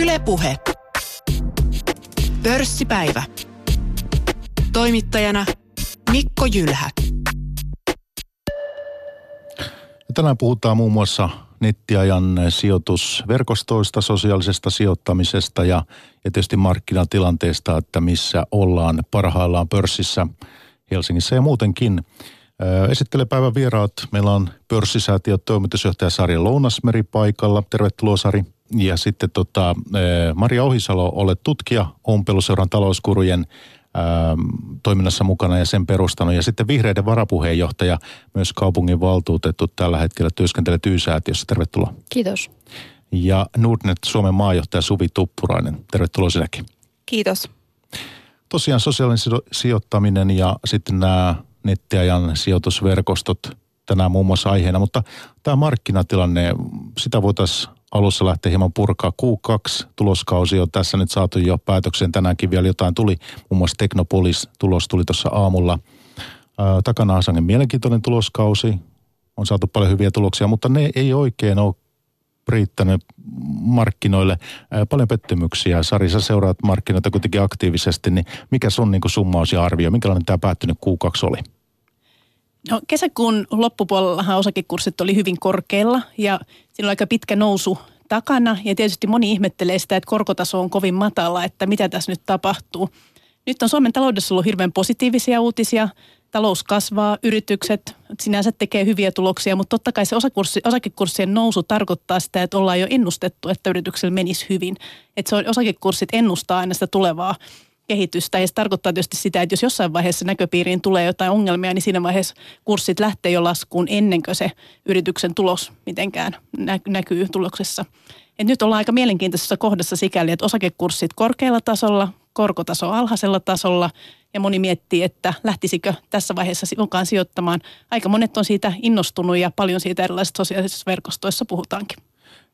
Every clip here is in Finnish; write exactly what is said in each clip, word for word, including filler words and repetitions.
Yle Puhe. Pörssipäivä. Toimittajana Mikko Jylhä. Ja tänään puhutaan muun muassa nettiajan sijoitusverkostoista, sosiaalisesta sijoittamisesta ja, ja tietysti markkinatilanteesta, että missä ollaan parhaillaan pörssissä Helsingissä ja muutenkin. Esittele päivän vieraat. Meillä on Pörssisäätiö toimitusjohtaja Sari Lounasmeri paikalla. Tervetuloa, Sari. Ja sitten tota, Maria Ohisalo, olet tutkija Ompeluseuran talousgurujen toiminnassa mukana ja sen perustanut. Ja sitten vihreiden varapuheenjohtaja, myös kaupungin valtuutettu tällä hetkellä, työskentelet Y-säätiössä. Tervetuloa. Kiitos. Ja Nordnet Suomen maajohtaja Suvi Tuppurainen. Tervetuloa sinäkin. Kiitos. Tosiaan sosiaalinen sijoittaminen ja sitten nämä nettiajan sijoitusverkostot tänään muun muassa aiheena, mutta tämä markkinatilanne, sitä voitaisiin alussa lähteä hieman purkaa. Q kaksi -tuloskausi on tässä nyt saatu jo päätökseen. Tänäänkin vielä jotain tuli, muun muassa Teknopolis-tulos tuli tuossa aamulla. Ää, takana on sangen mielenkiintoinen tuloskausi, on saatu paljon hyviä tuloksia, mutta ne ei oikein ole riittänyt markkinoille. Ää, paljon pettymyksiä. Sari, sä seuraat markkinoita kuitenkin aktiivisesti, niin mikä sun niin kuin summaus ja arvio, minkälainen tämä päättynyt Q kaksi oli? No, kesäkuun loppupuolellahan osakekurssit oli hyvin korkealla ja siinä oli aika pitkä nousu takana ja tietysti moni ihmettelee sitä, että korkotaso on kovin matala, että mitä tässä nyt tapahtuu. Nyt on Suomen taloudessa ollut hirveän positiivisia uutisia, talous kasvaa, yritykset sinänsä tekee hyviä tuloksia, mutta totta kai se osakekurssien nousu tarkoittaa sitä, että ollaan jo ennustettu, että yrityksellä menisi hyvin. Että se on, osakekurssit ennustaa aina sitä tulevaa kehitystä ja se tarkoittaa tietysti sitä, että jos jossain vaiheessa näköpiiriin tulee jotain ongelmia, niin siinä vaiheessa kurssit lähtee jo laskuun ennen kuin se yrityksen tulos mitenkään näkyy tuloksessa. Et nyt ollaan aika mielenkiintoisessa kohdassa sikäli, että osakekurssit korkealla tasolla, korkotaso alhaisella tasolla ja moni miettii, että lähtisikö tässä vaiheessa mukaan sijoittamaan. Aika monet on siitä innostunut ja paljon siitä erilaisissa sosiaalisissa verkostoissa puhutaankin.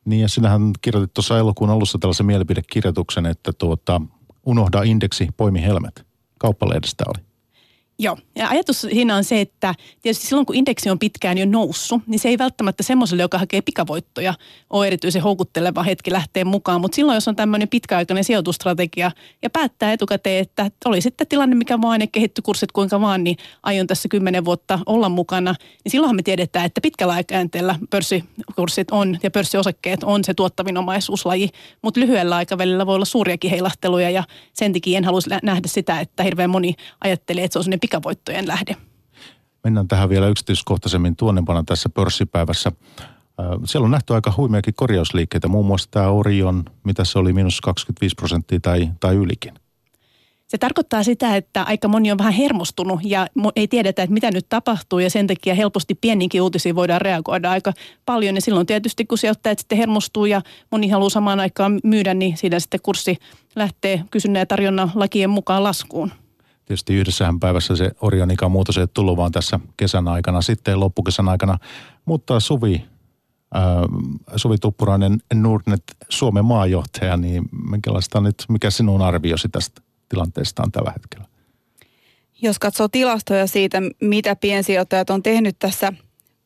Niin ja sinähän kirjoitit tuossa elokuun alussa tällaisen mielipidekirjoituksen, että tuota... unohda indeksi, poimi helmet. Kauppalehdestä oli. Joo, ja ajatus siinä on se, että tietysti silloin kun indeksi on pitkään jo noussut, niin se ei välttämättä semmoiselle, joka hakee pikavoittoja, ole erityisen houkutteleva hetki lähteä mukaan. Mutta silloin, jos on tämmöinen pitkäaikainen sijoitustrategia ja päättää etukäteen, että oli sitten tilanne mikä vaan ja kehitty kurssit kuinka vaan, niin aion tässä kymmenen vuotta olla mukana, niin silloinhan me tiedetään, että pitkällä aikajänteellä pörssikurssit on ja pörssiosakkeet on se tuottavin omaisuuslaji, mutta lyhyellä aikavälillä voi olla suuriakin heilahteluja ja sen takia en haluaisi nähdä sitä, että hirveän moni ajattelee, että se on sellainen pikavoittojen lähde. Mennään tähän vielä yksityiskohtaisemmin tuonnepana tässä pörssipäivässä. Siellä on nähty aika huimiakin korjausliikkeitä, muun muassa tämä Orion, mitä se oli, miinus kaksikymmentäviisi prosenttia tai, tai ylikin. Se tarkoittaa sitä, että aika moni on vähän hermostunut ja ei tiedetä, että mitä nyt tapahtuu ja sen takia helposti pieninkin uutisiin voidaan reagoida aika paljon. Ja silloin tietysti, kun sijoittajat sitten hermostuu ja moni haluaa samaan aikaan myydä, niin siinä sitten kurssi lähtee kysynnän ja tarjonnan lakien mukaan laskuun. Tietysti yhdessähän päivässä se Orionikan muutos ei tullut vaan tässä kesän aikana, sitten loppukesän aikana. Mutta Suvi, äh, Suvi Tuppurainen, Nordnet Suomen maajohtaja, niin minkälaista nyt, mikä sinun arviosi tästä tilanteesta on tällä hetkellä? Jos katsoo tilastoja siitä, mitä piensijoittajat on tehnyt tässä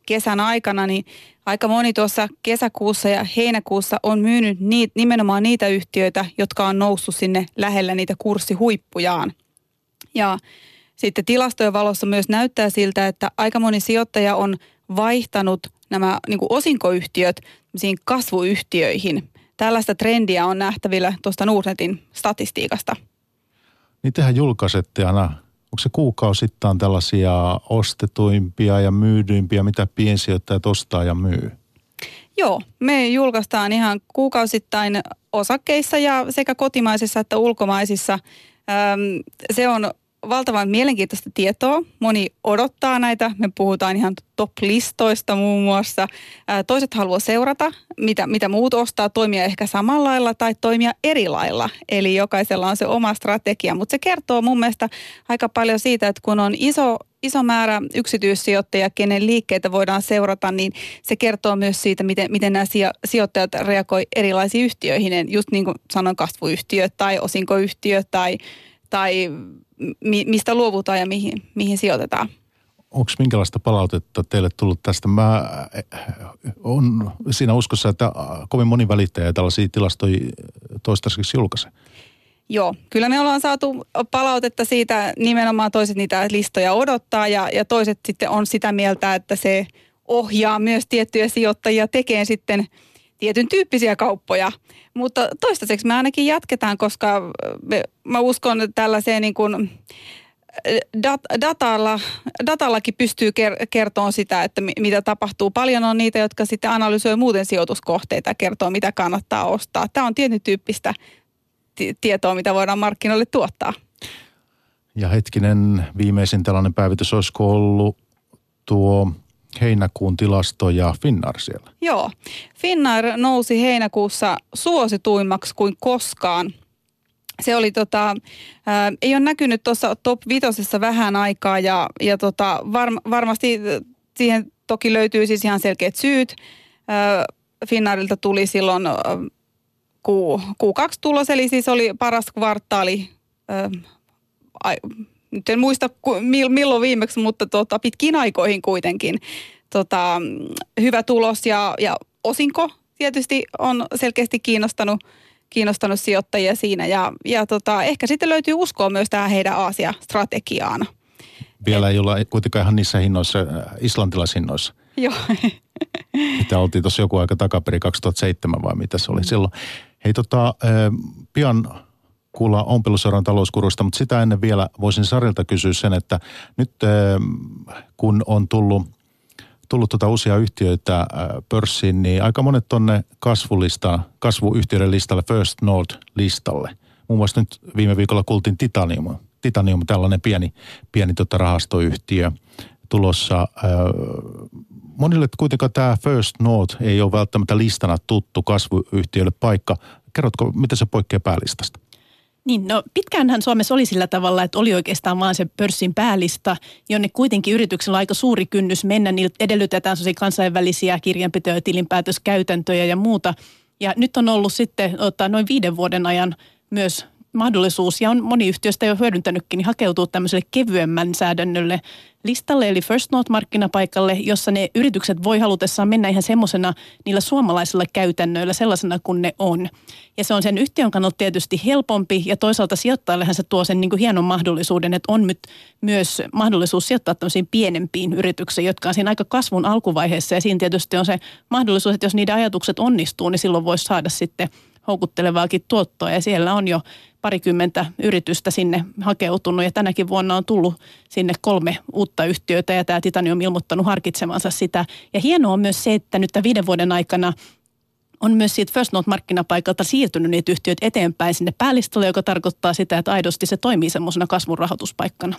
kesän aikana, niin aika moni tuossa kesäkuussa ja heinäkuussa on myynyt niit, nimenomaan niitä yhtiöitä, jotka on noussut sinne lähellä niitä kurssihuippujaan. Ja sitten tilastojen valossa myös näyttää siltä, että aika moni sijoittaja on vaihtanut nämä niin kuin osinkoyhtiöt kasvuyhtiöihin. Tällaista trendiä on nähtävillä tuosta Nordnetin statistiikasta. Niin tehän julkaisette aina, onko se kuukausittain tällaisia ostetuimpia ja myydyimpiä, mitä piensijoittajat ostaa ja myy? Joo, me julkaistaan ihan kuukausittain osakkeissa ja sekä kotimaisissa että ulkomaisissa. Se on valtavan mielenkiintoista tietoa. Moni odottaa näitä. Me puhutaan ihan top-listoista muun muassa. Toiset haluaa seurata, mitä, mitä muut ostaa, toimia ehkä samalla lailla tai toimia eri lailla. Eli jokaisella on se oma strategia. Mutta se kertoo mun mielestä aika paljon siitä, että kun on iso, iso määrä yksityissijoittajia, kenen liikkeitä voidaan seurata, niin se kertoo myös siitä, miten, miten nämä sijoittajat reagoivat erilaisiin yhtiöihin. Just niin kuin sanon, kasvuyhtiöt tai osinkoyhtiöt tai... tai mistä luovutaan ja mihin, mihin sijoitetaan. Onko minkälaista palautetta teille tullut tästä? Mä olen siinä uskossa, että kovin moni välittäjä tällaisia tilastoja toistaiseksi julkaise. Joo, kyllä me ollaan saatu palautetta siitä, nimenomaan toiset niitä listoja odottaa ja, ja toiset sitten on sitä mieltä, että se ohjaa myös tiettyjä sijoittajia tekemään sitten tietyn tyyppisiä kauppoja. Mutta toistaiseksi me ainakin jatketaan, koska me, mä uskon tällaiseen niin kuin dat, datalla, datallakin pystyy kertomaan sitä, että mitä tapahtuu. Paljon on niitä, jotka sitten analysoi muuten sijoituskohteita ja kertoo, mitä kannattaa ostaa. Tämä on tietyn tyyppistä tietoa, mitä voidaan markkinoille tuottaa. Ja hetkinen, viimeisin tällainen päivitys olisiko ollut tuo heinäkuun tilasto ja Finnair siellä? Joo. Finnair nousi heinäkuussa suosituimmaksi kuin koskaan. Se oli tota, ää, ei ole näkynyt tuossa top vitosessa vähän aikaa ja, ja tota, var, varmasti siihen toki löytyy siis ihan selkeät syyt. Ää, Finnairilta tuli silloin ää, Q kaksi tulos, eli siis oli paras kvartaali, ää, ai, nyt en muista milloin viimeksi, mutta tota, pitkiin aikoihin kuitenkin. Tota, hyvä tulos ja, ja osinko tietysti on selkeästi kiinnostanut, kiinnostanut sijoittajia siinä. Ja, ja tota, ehkä sitten löytyy uskoa myös tähän heidän Aasia-strategiaan. Vielä ei olla kuitenkaan ihan niissä hinnoissa, islantilaishinnoissa. Joo. Mitä oltiin tuossa joku aika takaperi, kaksituhattaseitsemän vai mitä se oli silloin. Hei tota, pian kuullaan Ompeluseuran talousguruista, mutta sitä ennen vielä voisin Sarilta kysyä sen, että nyt kun on tullut, tullut tuota uusia yhtiöitä pörssiin, niin aika monet tuonne kasvuyhtiöiden listalle, First North-listalle. Muun muassa nyt viime viikolla kuultiin Titanium, Titanium tällainen pieni, pieni tota rahastoyhtiö tulossa. Monille kuitenkaan tämä First North ei ole välttämättä listana tuttu kasvuyhtiöille paikka. Kerrotko, mitä se poikkeaa päälistasta? Niin, no pitkäänhän Suomessa oli sillä tavalla, että oli oikeastaan vaan se pörssin päälista, jonne kuitenkin yrityksellä on aika suuri kynnys mennä. Niillä edellytetään sellaisia kansainvälisiä kirjanpito- ja tilinpäätöskäytäntöjä ja muuta. Ja nyt on ollut sitten ottaa noin viiden vuoden ajan myös mahdollisuus, ja on moni yhtiöstä jo hyödyntänytkin, niin hakeutuu tämmöiselle kevyemmän säädännölle listalle, eli First North-markkinapaikalle, jossa ne yritykset voi halutessaan mennä ihan semmoisena niillä suomalaisilla käytännöillä, sellaisena kuin ne on. Ja se on sen yhtiön kannalta tietysti helpompi, ja toisaalta sijoittajallehan se tuo sen niin kuin hienon mahdollisuuden, että on nyt myös mahdollisuus sijoittaa tämmöisiin pienempiin yrityksiin, jotka on siinä aika kasvun alkuvaiheessa, ja siinä tietysti on se mahdollisuus, että jos niiden ajatukset onnistuu, niin silloin voisi saada sitten houkuttelevaakin tuottoa, ja siellä on jo parikymmentä yritystä sinne hakeutunut, ja tänäkin vuonna on tullut sinne kolme uutta yhtiötä, ja tämä Titanium on ilmoittanut harkitsemansa sitä. Ja hienoa on myös se, että nyt tämän viiden vuoden aikana on myös siitä First North-markkinapaikalta siirtynyt niitä yhtiöitä eteenpäin sinne päälistalle, joka tarkoittaa sitä, että aidosti se toimii semmoisena kasvun rahoituspaikkana.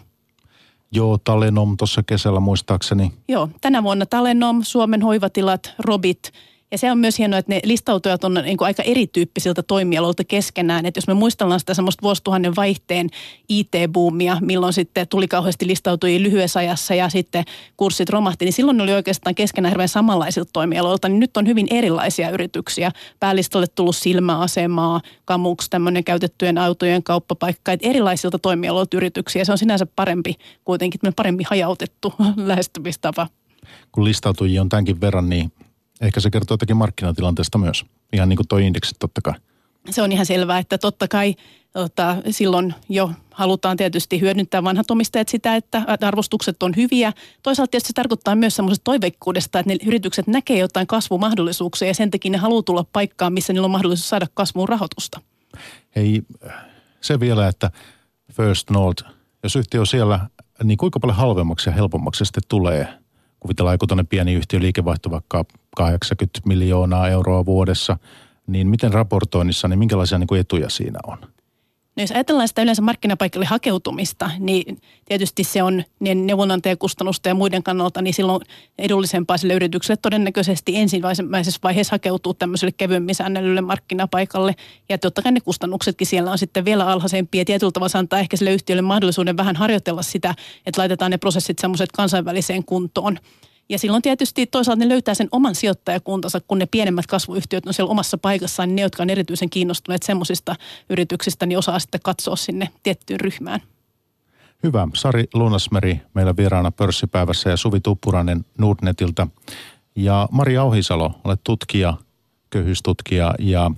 Joo, Talenom tuossa kesällä muistaakseni. Joo, tänä vuonna Talenom, Suomen hoivatilat, Robit. Ja se on myös hienoa, että ne listautujat on niin kuin aika erityyppisiltä toimialoilta keskenään. Että jos me muistellaan sitä semmoista vuosituhannen vaihteen I T-buumia, milloin sitten tuli kauheasti listautujia lyhyessä ajassa ja sitten kurssit romahti, niin silloin ne oli oikeastaan keskenään hirveän samanlaisilta toimialoilta. Niin nyt on hyvin erilaisia yrityksiä. Päälistalle tullut silmäasemaa, Kamux, tämmöinen käytettyjen autojen kauppapaikka. Että erilaisilta toimialoilta yrityksiä. Se on sinänsä parempi kuitenkin, paremmin hajautettu lähestymistapa. Kun listautujia on tämänkin verran, niin ehkä se kertoo jotakin markkinatilanteesta myös, ihan niin kuin toi indeksit totta kai. Se on ihan selvää, että totta kai tota, silloin jo halutaan tietysti hyödyntää vanhat omistajat sitä, että arvostukset on hyviä. Toisaalta tietysti se tarkoittaa myös semmoisesta toiveikkuudesta, että ne yritykset näkee jotain kasvumahdollisuuksia ja sen takia ne haluaa tulla paikkaan, missä niillä on mahdollisuus saada kasvuun rahoitusta. Hei, se vielä, että First North, jos yhtiö on siellä, niin kuinka paljon halvemmaksi ja helpommaksi sitten tulee? Kuvitellaan joku tuonne pieni yhtiö liikevaihto vaikka kahdeksankymmentä miljoonaa euroa vuodessa, niin miten raportoinnissa, niin minkälaisia niin kuin etuja siinä on? No jos ajatellaan sitä yleensä markkinapaikalle hakeutumista, niin tietysti se on neuvonantajakustannusten ja muiden kannalta, niin silloin edullisempaa sille yritykselle todennäköisesti ensimmäisessä vaiheessa hakeutuu tämmöiselle kevyemmin säännellylle markkinapaikalle. Ja totta kai ne kustannuksetkin siellä on sitten vielä alhaisempia. Tietyllä tavalla se antaa ehkä sille yhtiölle mahdollisuuden vähän harjoitella sitä, että laitetaan ne prosessit semmoiset kansainväliseen kuntoon. Ja silloin tietysti toisaalta ne löytää sen oman sijoittajakuntansa, kun ne pienemmät kasvuyhtiöt on siellä omassa paikassaan, niin ne, jotka on erityisen kiinnostuneet semmoisista yrityksistä, niin osaa sitten katsoa sinne tiettyyn ryhmään. Hyvä. Sari Lounasmeri meillä vieraana Pörssipäivässä ja Suvi Tuppurainen Nordnetiltä. Ja Maria Ohisalo, olet tutkija, köyhyystutkija ja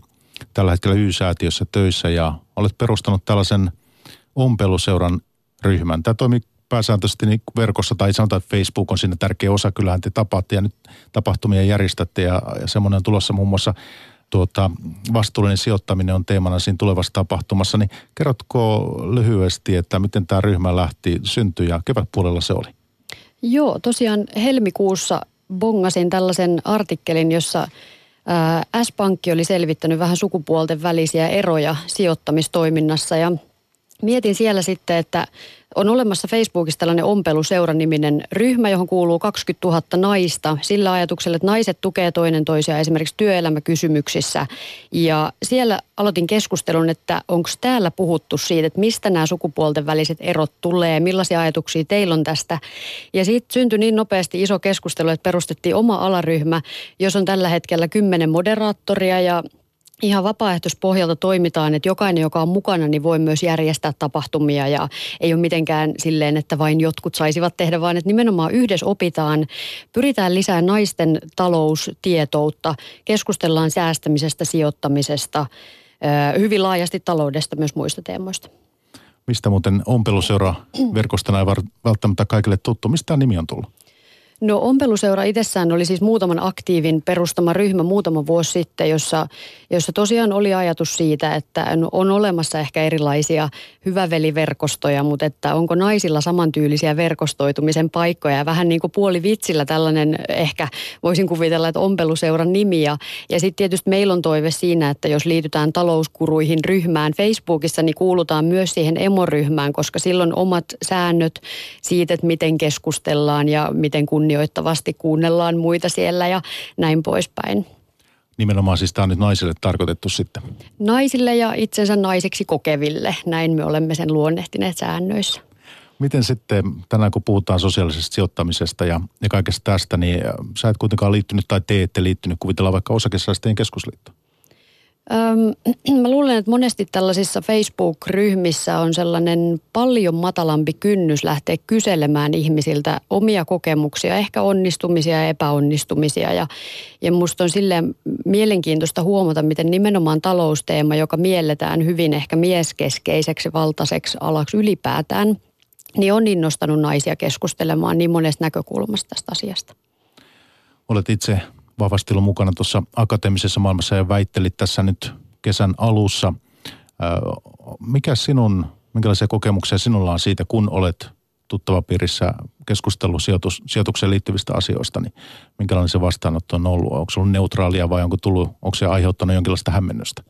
tällä hetkellä Y-säätiössä töissä ja olet perustanut tällaisen ompeluseuran ryhmän. Tämä toimii pääsääntöisesti niin verkossa, tai sanotaan, että Facebook on siinä tärkeä osa. Kyllähän te tapaatte ja nyt tapahtumia järjestätte ja, ja semmoinen on tulossa muun muassa tuota, vastuullinen sijoittaminen on teemana siinä tulevassa tapahtumassa. Niin kerrotko lyhyesti, että miten tämä ryhmä lähti, syntyi ja kevätpuolella se oli? Joo, tosiaan helmikuussa bongasin tällaisen artikkelin, jossa ää, S-Pankki oli selvittänyt vähän sukupuolten välisiä eroja sijoittamistoiminnassa ja mietin siellä sitten, että on olemassa Facebookissa tällainen ompeluseura-niminen ryhmä, johon kuuluu kaksikymmentätuhatta naista sillä ajatuksella, että naiset tukee toinen toisiaan esimerkiksi työelämäkysymyksissä. Ja siellä aloitin keskustelun, että onko täällä puhuttu siitä, että mistä nämä sukupuolten väliset erot tulee, millaisia ajatuksia teillä on tästä. Ja siitä syntyi niin nopeasti iso keskustelu, että perustettiin oma alaryhmä, jossa on tällä hetkellä kymmenen moderaattoria ja ihan vapaaehtoispohjalta toimitaan, että jokainen, joka on mukana, niin voi myös järjestää tapahtumia ja ei ole mitenkään silleen, että vain jotkut saisivat tehdä, vaan että nimenomaan yhdessä opitaan. Pyritään lisää naisten taloustietoutta, keskustellaan säästämisestä, sijoittamisesta, hyvin laajasti taloudesta, myös muista teemoista. Mistä muuten ompeluseura verkostona ei välttämättä kaikille tuttu? Mistä nimi on tullut? No ompeluseura itsessään oli siis muutaman aktiivin perustama ryhmä muutama vuosi sitten, jossa, jossa tosiaan oli ajatus siitä, että on olemassa ehkä erilaisia hyväveliverkostoja, mutta että onko naisilla samantyylisiä verkostoitumisen paikkoja. Ja vähän niin kuin puoli vitsillä tällainen ehkä voisin kuvitella, että ompeluseuran nimi. Ja, ja sitten tietysti meillä on toive siinä, että jos liitytään talousguruihin ryhmään Facebookissa, niin kuulutaan myös siihen emoryhmään, koska silloin omat säännöt siitä, että miten keskustellaan ja miten kun Kunnioittavasti kuunnellaan muita siellä ja näin poispäin. Nimenomaan siis tämä on nyt naisille tarkoitettu sitten. Naisille ja itsensä naisiksi kokeville. Näin me olemme sen luonnehtineet säännöissä. Miten sitten tänään kun puhutaan sosiaalisesta sijoittamisesta ja, ja kaikesta tästä, niin sä et kuitenkaan liittynyt tai te ette liittynyt, kuvitellaan vaikka Osakesäästäjien Keskusliittoon. Öm, mä luulen, että monesti tällaisissa Facebook-ryhmissä on sellainen paljon matalampi kynnys lähteä kyselemään ihmisiltä omia kokemuksia, ehkä onnistumisia ja epäonnistumisia. Ja, ja musta on silleen mielenkiintoista huomata, miten nimenomaan talousteema, joka mielletään hyvin ehkä mieskeskeiseksi valtaiseksi alaksi ylipäätään, niin on innostanut naisia keskustelemaan niin monesta näkökulmasta tästä asiasta. Olet itse vahvasti ollut mukana tuossa akateemisessa maailmassa ja väittelit tässä nyt kesän alussa. Mikä sinun, minkälaisia kokemuksia sinulla on siitä, kun olet tuttavapiirissä keskustellut sijoitus, sijoitukseen liittyvistä asioista, niin minkälainen se vastaanotto on ollut? Onko se ollut neutraalia vai onko tullut, onko se aiheuttanut jonkinlaista hämmennystä?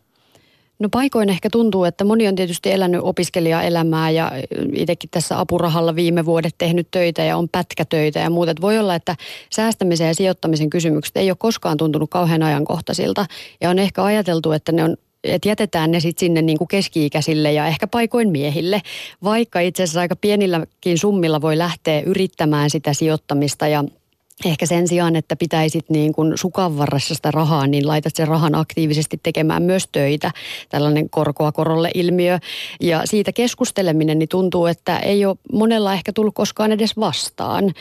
No paikoin ehkä tuntuu, että moni on tietysti elänyt opiskelijaelämää ja itsekin tässä apurahalla viime vuodet tehnyt töitä ja on pätkätöitä ja muuta. Että voi olla, että säästämisen ja sijoittamisen kysymykset ei ole koskaan tuntunut kauhean ajankohtaisilta ja on ehkä ajateltu, että ne on että jätetään ne sitten sinne niin kuin keski-ikäisille ja ehkä paikoin miehille, vaikka itse asiassa aika pienilläkin summilla voi lähteä yrittämään sitä sijoittamista ja ehkä sen sijaan, että pitäisit niin kuin sukan varressa sitä rahaa, niin laitat sen rahan aktiivisesti tekemään myös töitä. Tällainen korkoa korolle ilmiö. Ja siitä keskusteleminen niin tuntuu, että ei ole monella ehkä tullut koskaan edes vastaan.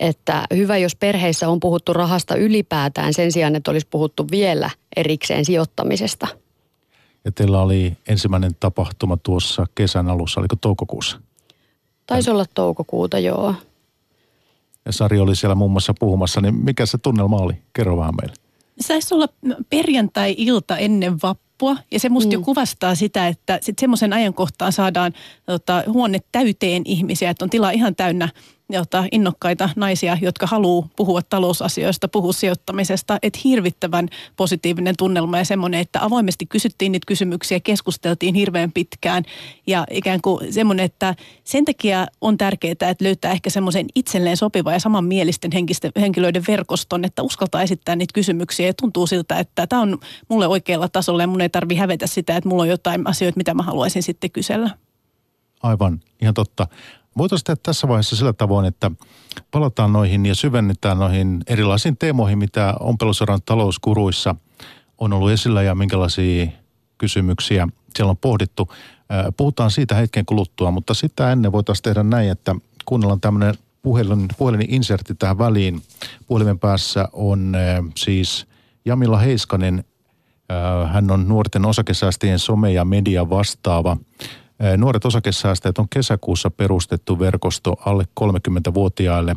Että hyvä, jos perheissä on puhuttu rahasta ylipäätään sen sijaan, että olisi puhuttu vielä erikseen sijoittamisesta. Ja teillä oli ensimmäinen tapahtuma tuossa kesän alussa, oliko toukokuussa? Taisi olla toukokuuta, joo. Ja Sari oli siellä muun muassa puhumassa, niin mikä se tunnelma oli? Kerro vähän meille. Saisi olla perjantai-ilta ennen vappua ja se musta mm. jo kuvastaa sitä, että sitten semmoisen ajankohtaan saadaan tota, huone täyteen ihmisiä, että on tila ihan täynnä jota, innokkaita naisia, jotka haluaa puhua talousasioista, puhua sijoittamisesta. Että hirvittävän positiivinen tunnelma ja semmoinen, että avoimesti kysyttiin niitä kysymyksiä, keskusteltiin hirveän pitkään. Ja ikään kuin semmoinen, että sen takia on tärkeää, että löytää ehkä semmoisen itselleen sopiva ja samanmielisten henkilöiden verkoston, että uskaltaa esittää niitä kysymyksiä. Ja tuntuu siltä, että tämä on mulle oikealla tasolla ja mun ei tarvitse hävetä sitä, että mulla on jotain asioita, mitä mä haluaisin sitten kysellä. Aivan, ihan totta. Voitaisiin tehdä tässä vaiheessa sillä tavoin, että palataan noihin ja syvennetään noihin erilaisiin teemoihin, mitä ompeluseuran talousguruissa on ollut esillä ja minkälaisia kysymyksiä siellä on pohdittu. Puhutaan siitä hetken kuluttua, mutta sitä ennen voitaisiin tehdä näin, että kuunnellaan tämmöinen puhelin, puhelin insertti tähän väliin. Puhelimen päässä on siis Jamila Heiskanen Hän on nuorten osakesäästäjien some- ja media vastaava. Nuoret osakesäästäjät on kesäkuussa perustettu verkosto alle kolmekymmentävuotiaille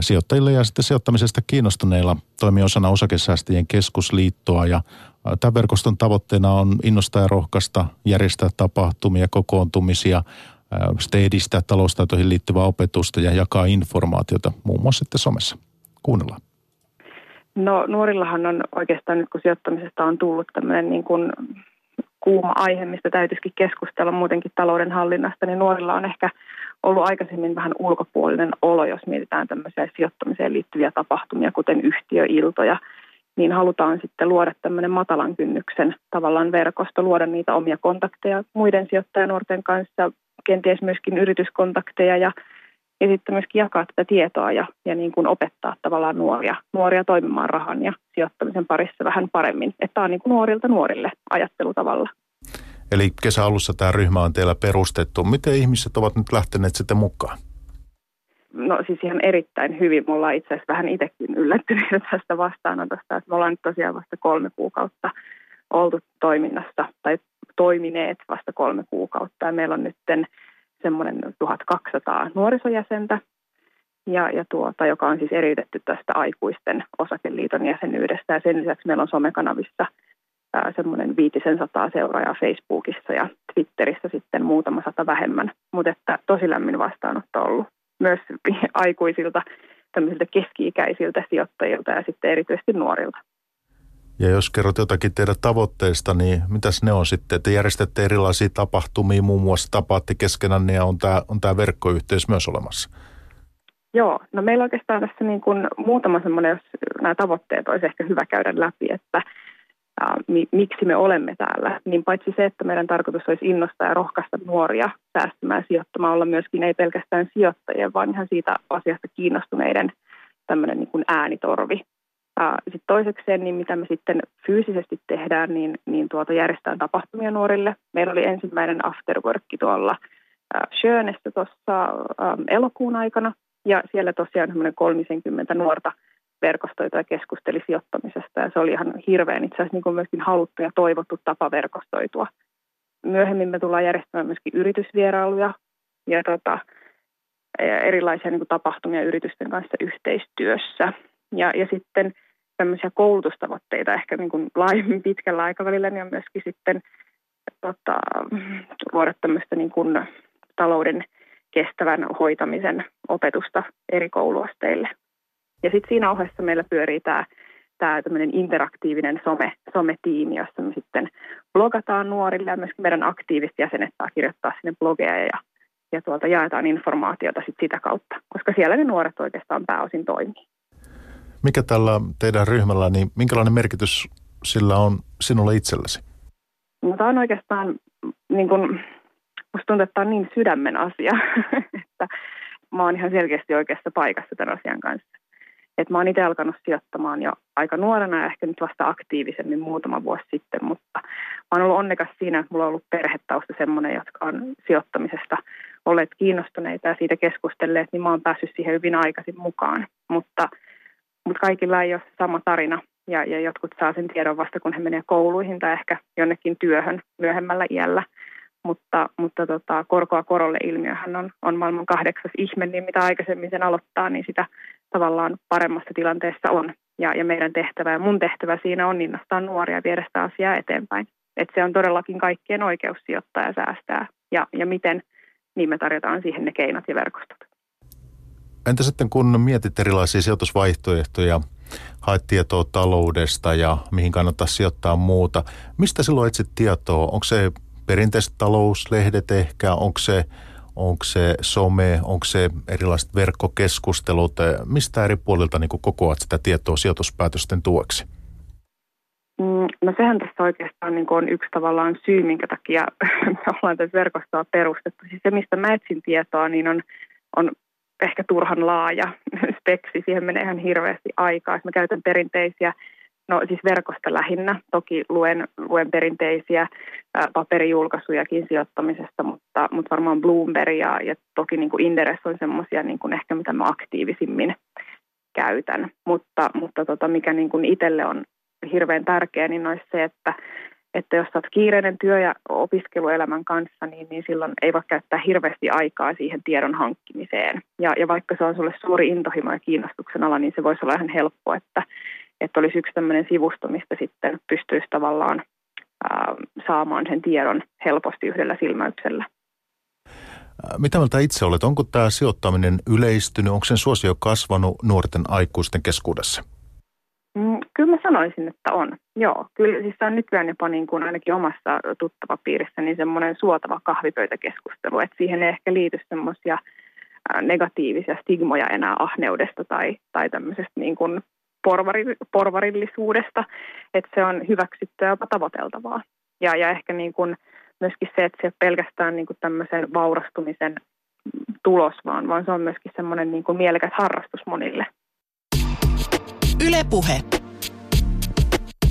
sijoittajille ja sitten sijoittamisesta kiinnostuneilla toimii osana Osakesäästäjien Keskusliittoa. Ja tämän verkoston tavoitteena on innostaa ja rohkaista, järjestää tapahtumia, kokoontumisia, sitten edistää taloustaitoihin liittyvää opetusta ja jakaa informaatiota muun muassa sitten somessa. Kuunnellaan. No nuorillahan on oikeastaan nyt kun sijoittamisesta on tullut tämmöinen niin kuin kuuma aihe, mistä täytyisikin keskustella muutenkin talouden hallinnasta, niin nuorilla on ehkä ollut aikaisemmin vähän ulkopuolinen olo, jos mietitään tämmöisiä sijoittamiseen liittyviä tapahtumia, kuten yhtiöiltoja, niin halutaan sitten luoda tämmöinen matalan kynnyksen tavallaan verkosto, luoda niitä omia kontakteja muiden sijoittajanuorten kanssa, kenties myöskin yrityskontakteja ja, ja sitten myöskin jakaa tätä tietoa ja, ja niin kuin opettaa tavallaan nuoria, nuoria toimimaan rahan ja sijoittamisen parissa vähän paremmin. Että tämä on niin kuin nuorilta nuorille ajattelutavalla. Eli kesäalussa tämä ryhmä on teillä perustettu. Miten ihmiset ovat nyt lähteneet sitten mukaan? No siis ihan erittäin hyvin. Mulla on itse asiassa vähän itsekin yllättynyt tästä vastaanotosta. Että me ollaan nyt tosiaan vasta kolme kuukautta oltu toiminnassa tai toimineet vasta kolme kuukautta. Ja meillä on nyt semmoinen tuhatkaksisataa nuorisojäsentä, ja, ja tuota, joka on siis eriytetty tästä aikuisten osakeliiton jäsenyydestä. Ja sen lisäksi meillä on somekanavissa semmoinen viitisen sataa seuraajaa Facebookissa ja Twitterissä sitten muutama sata vähemmän. Mutta että tosi lämmin vastaanotto on ollut myös aikuisilta, tämmöisiltä keski-ikäisiltä sijoittajilta ja sitten erityisesti nuorilta. Ja jos kerrot jotakin teidän tavoitteista, niin mitäs ne on sitten? Te järjestätte erilaisia tapahtumia, muun muassa tapaatte keskenään ja on tämä on tää verkkoyhteys myös olemassa. Joo, no meillä oikeastaan tässä niin kuin muutama semmoinen, jos nämä tavoitteet olisi ehkä hyvä käydä läpi, että ää, mi, miksi me olemme täällä. Niin paitsi se, että meidän tarkoitus olisi innostaa ja rohkaista nuoria säästämään ja sijoittamaan, olla myöskin ei pelkästään sijoittajien, vaan ihan siitä asiasta kiinnostuneiden tämmöinen niin kuin äänitorvi. Sitten toisekseen, niin mitä me sitten fyysisesti tehdään, niin, niin tuota järjestetään tapahtumia nuorille. Meillä oli ensimmäinen afterworkki tuolla Schönessä tuossa elokuun aikana. Ja siellä tosiaan semmoinen kolmisenkymmentä nuorta verkostoitua keskusteli sijoittamisesta. Ja se oli ihan hirveän itse asiassa niin kuin myöskin haluttu ja toivottu tapa verkostoitua. Myöhemmin me tullaan järjestämään myöskin yritysvierailuja ja tota, erilaisia niin kuin tapahtumia yritysten kanssa yhteistyössä. Ja, ja sitten tämmöisiä koulutustavoitteita ehkä niin kuin laajemmin pitkällä aikavälillä, niin on myöskin sitten tota, luoda tämmöistä niin kuin talouden kestävän hoitamisen opetusta eri kouluasteille. Ja sitten siinä ohessa meillä pyörii tämä tää tämmöinen interaktiivinen some, sometiimi, jossa me sitten blogataan nuorille ja myöskin meidän aktiiviset jäsenet saa kirjoittaa sinne blogeja ja, ja tuolta jaetaan informaatiota sit sitä kautta, koska siellä ne nuoret oikeastaan pääosin toimii. Mikä tällä teidän ryhmällä, niin minkälainen merkitys sillä on sinulle itsellesi? No, tämä on oikeastaan, niin kuin, musta tuntuu, että tämä on niin sydämen asia, että mä oon ihan selkeästi oikeassa paikassa tämän asian kanssa. Et mä oon itse alkanut sijoittamaan jo aika nuorena ja ehkä nyt vasta aktiivisemmin muutama vuosi sitten, mutta mä oon ollut onnekas siinä, että mulla on ollut perhetausta semmoinen, jotka on sijoittamisesta olleet kiinnostuneita ja siitä keskustelleet, niin mä oon päässyt siihen hyvin aikaisin mukaan, mutta Mutta kaikilla ei ole sama tarina ja, ja jotkut saa sen tiedon vasta, kun he menevät kouluihin tai ehkä jonnekin työhön myöhemmällä iällä. Mutta, mutta tota, korkoa korolle ilmiöhän on, on maailman kahdeksas ihme, niin mitä aikaisemmin sen aloittaa, niin sitä tavallaan paremmassa tilanteessa on. Ja, ja meidän tehtävä ja mun tehtävä siinä on innostaa nuoria ja viedä sitä asiaa eteenpäin. Että se on todellakin kaikkien oikeus sijoittaa ja säästää. Ja, ja miten, niin me tarjotaan siihen ne keinot ja verkostot. Entä sitten kun mietit erilaisia sijoitusvaihtoehtoja, haet tietoa taloudesta ja mihin kannattaa sijoittaa muuta, mistä silloin etsit tietoa? Onko se perinteiset talouslehdet ehkä, onko se, onko se some, onko se erilaiset verkkokeskustelut? Mistä eri puolilta niin kokoat sitä tietoa sijoituspäätösten tueksi? No sehän tässä oikeastaan niin on yksi tavallaan syy, minkä takia me ollaan tässä verkostoa perustettu. Siis se, mistä mä etsin tietoa, niin on... on ehkä turhan laaja speksi, siihen menee ihan hirveästi aikaa. Mä käytän perinteisiä, no siis verkosta lähinnä, toki luen, luen perinteisiä ää, paperijulkaisujakin sijoittamisesta, mutta, mutta varmaan Bloomberg ja, ja toki niin kuin Inderes on semmoisia niin kuin ehkä mitä mä aktiivisimmin käytän. Mutta, mutta tota, mikä niin kuin itselle on hirveän tärkeä, niin olisi se, että, että jos olet kiireinen työ- ja opiskeluelämän kanssa, niin, niin silloin ei voi käyttää hirveästi aikaa siihen tiedon hankkimiseen. Ja, ja vaikka se on sulle suuri intohimo ja kiinnostuksen ala, niin se voisi olla ihan helppo, että, että olisi yksi tämmöinen sivusto, mistä sitten pystyisi tavallaan ää, saamaan sen tiedon helposti yhdellä silmäyksellä. Mitä mieltä itse olet? Onko tämä sijoittaminen yleistynyt? Onko sen suosio kasvanut nuorten aikuisten keskuudessa? Kyllä mä sanoisin, että on. Joo, kyllä siis se on nykyään jopa niin kuin ainakin omassa tuttavapiirissä niin semmoinen suotava kahvipöytäkeskustelu, että siihen ei ehkä liity semmoisia negatiivisia stigmoja enää ahneudesta tai, tai tämmöisestä niin kuin porvari, porvarillisuudesta, että se on hyväksyttyä jopa tavoiteltavaa. Ja, ja ehkä niin kuin myöskin se, että se ei ole pelkästään niin kuin tämmöisen vaurastumisen tulos, vaan, vaan se on myöskin semmoinen niin kuin mielekäs harrastus monille. Yle Puhe.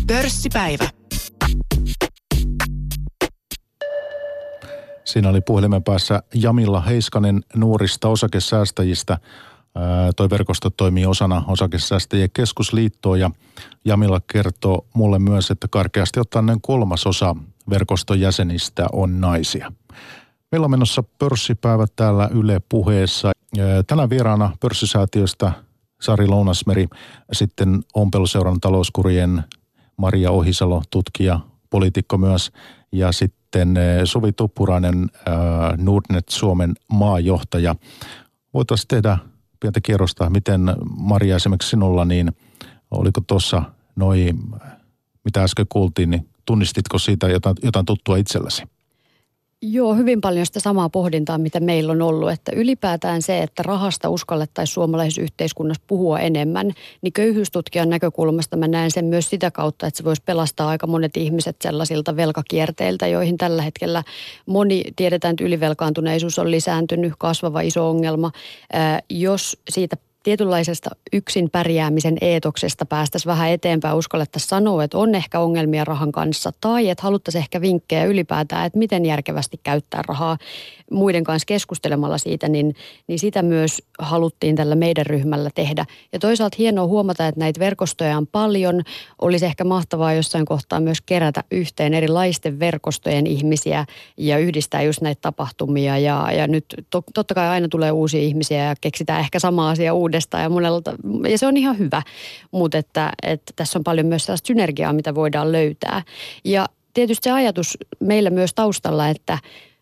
Pörssipäivä. Siinä oli puhelimen päässä Jamila Heiskanen nuorista osakesäästäjistä. Toi verkosto toimii osana Osakesäästäjien Keskusliittoa ja Jamila kertoo mulle myös, että karkeasti ottaen noin kolmasosa verkoston jäsenistä on naisia. Meillä on menossa pörssipäivä täällä Yle Puheessa. Tänään vieraana Pörssisäätiöstä Sari Lounasmeri, sitten Ompeluseuran talouskurien Maria Ohisalo, tutkija, poliitikko myös, ja sitten Suvi Tuppurainen, äh, Nordnet Suomen maajohtaja. Voitaisiin tehdä pientä kierrosta, miten Maria esimerkiksi sinulla, niin oliko tuossa noi, mitä äsken kuultiin, niin tunnistitko siitä jotain, jotain tuttua itsellesi? Joo, hyvin paljon sitä samaa pohdintaa, mitä meillä on ollut, että ylipäätään se, että rahasta uskallettaisiin suomalaisessa yhteiskunnassa puhua enemmän, niin köyhyystutkijan näkökulmasta mä näen sen myös sitä kautta, että se voisi pelastaa aika monet ihmiset sellaisilta velkakierteiltä, joihin tällä hetkellä moni, tiedetään, että ylivelkaantuneisuus on lisääntynyt, kasvava iso ongelma, Ää, jos siitä tietynlaisesta yksin pärjäämisen eetoksesta päästäisiin vähän eteenpäin, uskallettaisiin sanoa, että on ehkä ongelmia rahan kanssa tai että haluttaisiin ehkä vinkkejä ylipäätään, että miten järkevästi käyttää rahaa muiden kanssa keskustelemalla siitä, niin, niin sitä myös haluttiin tällä meidän ryhmällä tehdä. Ja toisaalta hienoa huomata, että näitä verkostoja on paljon. Olisi ehkä mahtavaa jossain kohtaa myös kerätä yhteen erilaisten verkostojen ihmisiä ja yhdistää just näitä tapahtumia. Ja, ja nyt to, totta kai aina tulee uusia ihmisiä ja keksitään ehkä sama asia uudestaan. Ja, monelta, ja se on ihan hyvä, mutta että, että tässä on paljon myös sellaista synergiaa, mitä voidaan löytää. Ja tietysti se ajatus meillä myös taustalla, että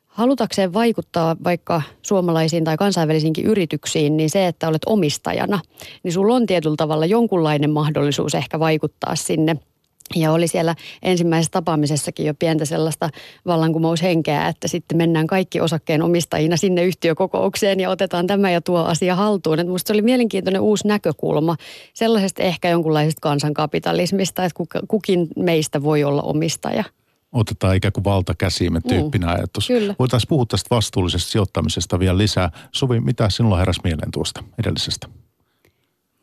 halutakseen vaikuttaa vaikka suomalaisiin tai kansainvälisiinkin yrityksiin, niin se, että olet omistajana, niin sulla on tietyllä tavalla jonkunlainen mahdollisuus ehkä vaikuttaa sinne. Ja oli siellä ensimmäisessä tapaamisessakin jo pientä sellaista vallankumoushenkeä, että sitten mennään kaikki osakkeen omistajina sinne yhtiökokoukseen ja otetaan tämä ja tuo asia haltuun. Että musta se oli mielenkiintoinen uusi näkökulma sellaisesta ehkä jonkunlaisesta kansankapitalismista, että kukin meistä voi olla omistaja. Otetaan ikään kuin valta käsiimme tyyppinen mm, ajatus. Kyllä. Voitaisiin puhua tästä vastuullisesta sijoittamisesta vielä lisää. Suvi, mitä sinulla heräsi mieleen tuosta edellisestä?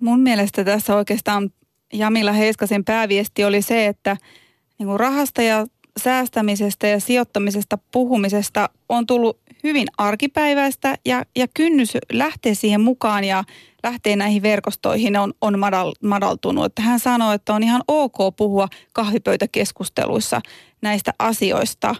Mun mielestä tässä oikeastaan Jamila Heiskasen pääviesti oli se, että niin rahasta ja säästämisestä ja sijoittamisesta puhumisesta on tullut hyvin arkipäiväistä ja, ja kynnys lähtee siihen mukaan ja lähtee näihin verkostoihin on, on madal, madaltunut. Että hän sanoi, että on ihan ok puhua kahvipöytäkeskusteluissa näistä asioista.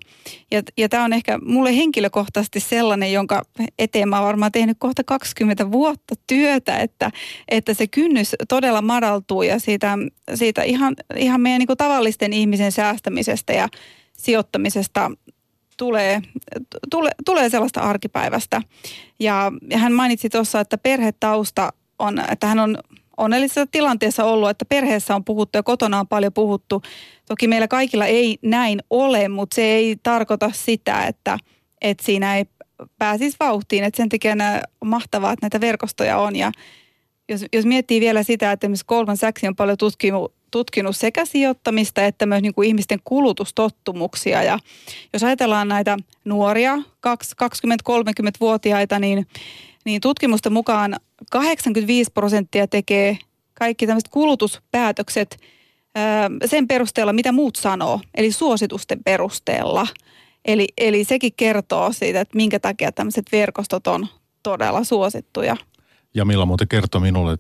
Ja, ja tämä on ehkä mulle henkilökohtaisesti sellainen, jonka eteen mä oon varmaan tehnyt kohta kaksikymmentä vuotta työtä, että, että se kynnys todella madaltuu ja siitä, siitä ihan, ihan meidän niin kuin tavallisten ihmisen säästämisestä ja sijoittamisesta Tulee, tule, tulee sellaista arkipäivästä. Ja, ja hän mainitsi tuossa, että perhetausta on, että hän on onnellisessa tilanteessa ollut, että perheessä on puhuttu ja kotona on paljon puhuttu. Toki meillä kaikilla ei näin ole, mutta se ei tarkoita sitä, että, että siinä ei pääsisi vauhtiin. Että sen takia on mahtavaa, että näitä verkostoja on. Ja jos, jos miettii vielä sitä, että esimerkiksi Goldman Sachs on paljon tutkinut, tutkinut sekä sijoittamista että myös niin kuin ihmisten kulutustottumuksia. Ja jos ajatellaan näitä nuoria, kaksikymmentä-kolmekymmentävuotiaita, niin, niin tutkimusten mukaan kahdeksankymmentäviisi prosenttia tekee kaikki tämmöiset kulutuspäätökset ö, sen perusteella, mitä muut sanoo, eli suositusten perusteella. Eli, eli sekin kertoo siitä, että minkä takia tämmöiset verkostot on todella suosittuja. Ja Jamila muuten kertoi minulle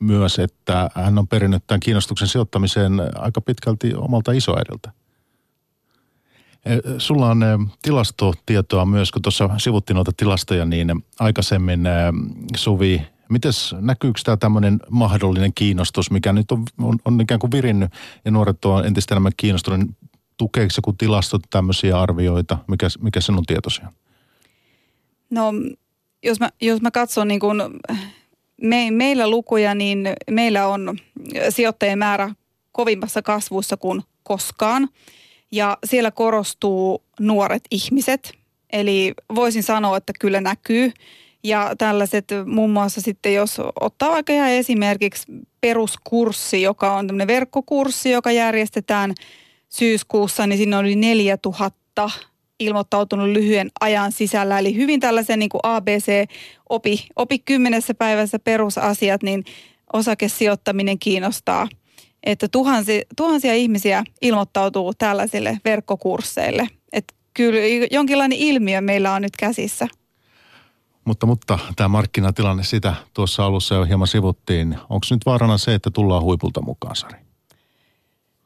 myös, että hän on perinnyt tämän kiinnostuksen sijoittamiseen aika pitkälti omalta isoäidiltä. Sulla on tilastotietoa myös, kun tuossa sivuttiin noita tilastoja, niin aikaisemmin Suvi, mites näkyykö tämä tämmöinen mahdollinen kiinnostus, mikä nyt on, on, on ikään kuin virinnyt ja nuoret on entistä enemmän kiinnostunut, tukeeko joku tilastot tämmöisiä arvioita, mikä, mikä sen on tietoisia? No jos mä, jos mä katson niin kuin me, meillä lukuja, niin meillä on sijoittajien määrä kovimmassa kasvussa kuin koskaan. Ja siellä korostuu nuoret ihmiset, eli voisin sanoa, että kyllä näkyy. Ja tällaiset muun muassa sitten, jos ottaa vaikka ihan esimerkiksi peruskurssi, joka on tämmöinen verkkokurssi, joka järjestetään syyskuussa, niin siinä oli neljätuhatta ilmoittautunut lyhyen ajan sisällä. Eli hyvin tällaisen niin kuin A B C-opi, opi kymmenessä päivässä perusasiat, niin osakesijoittaminen kiinnostaa. Että tuhansia, tuhansia ihmisiä ilmoittautuu tällaisille verkkokursseille. Että kyllä jonkinlainen ilmiö meillä on nyt käsissä. Mutta, mutta tämä markkinatilanne, sitä tuossa alussa jo hieman sivuttiin. Onko nyt vaarana se, että tullaan huipulta mukaan, Sari?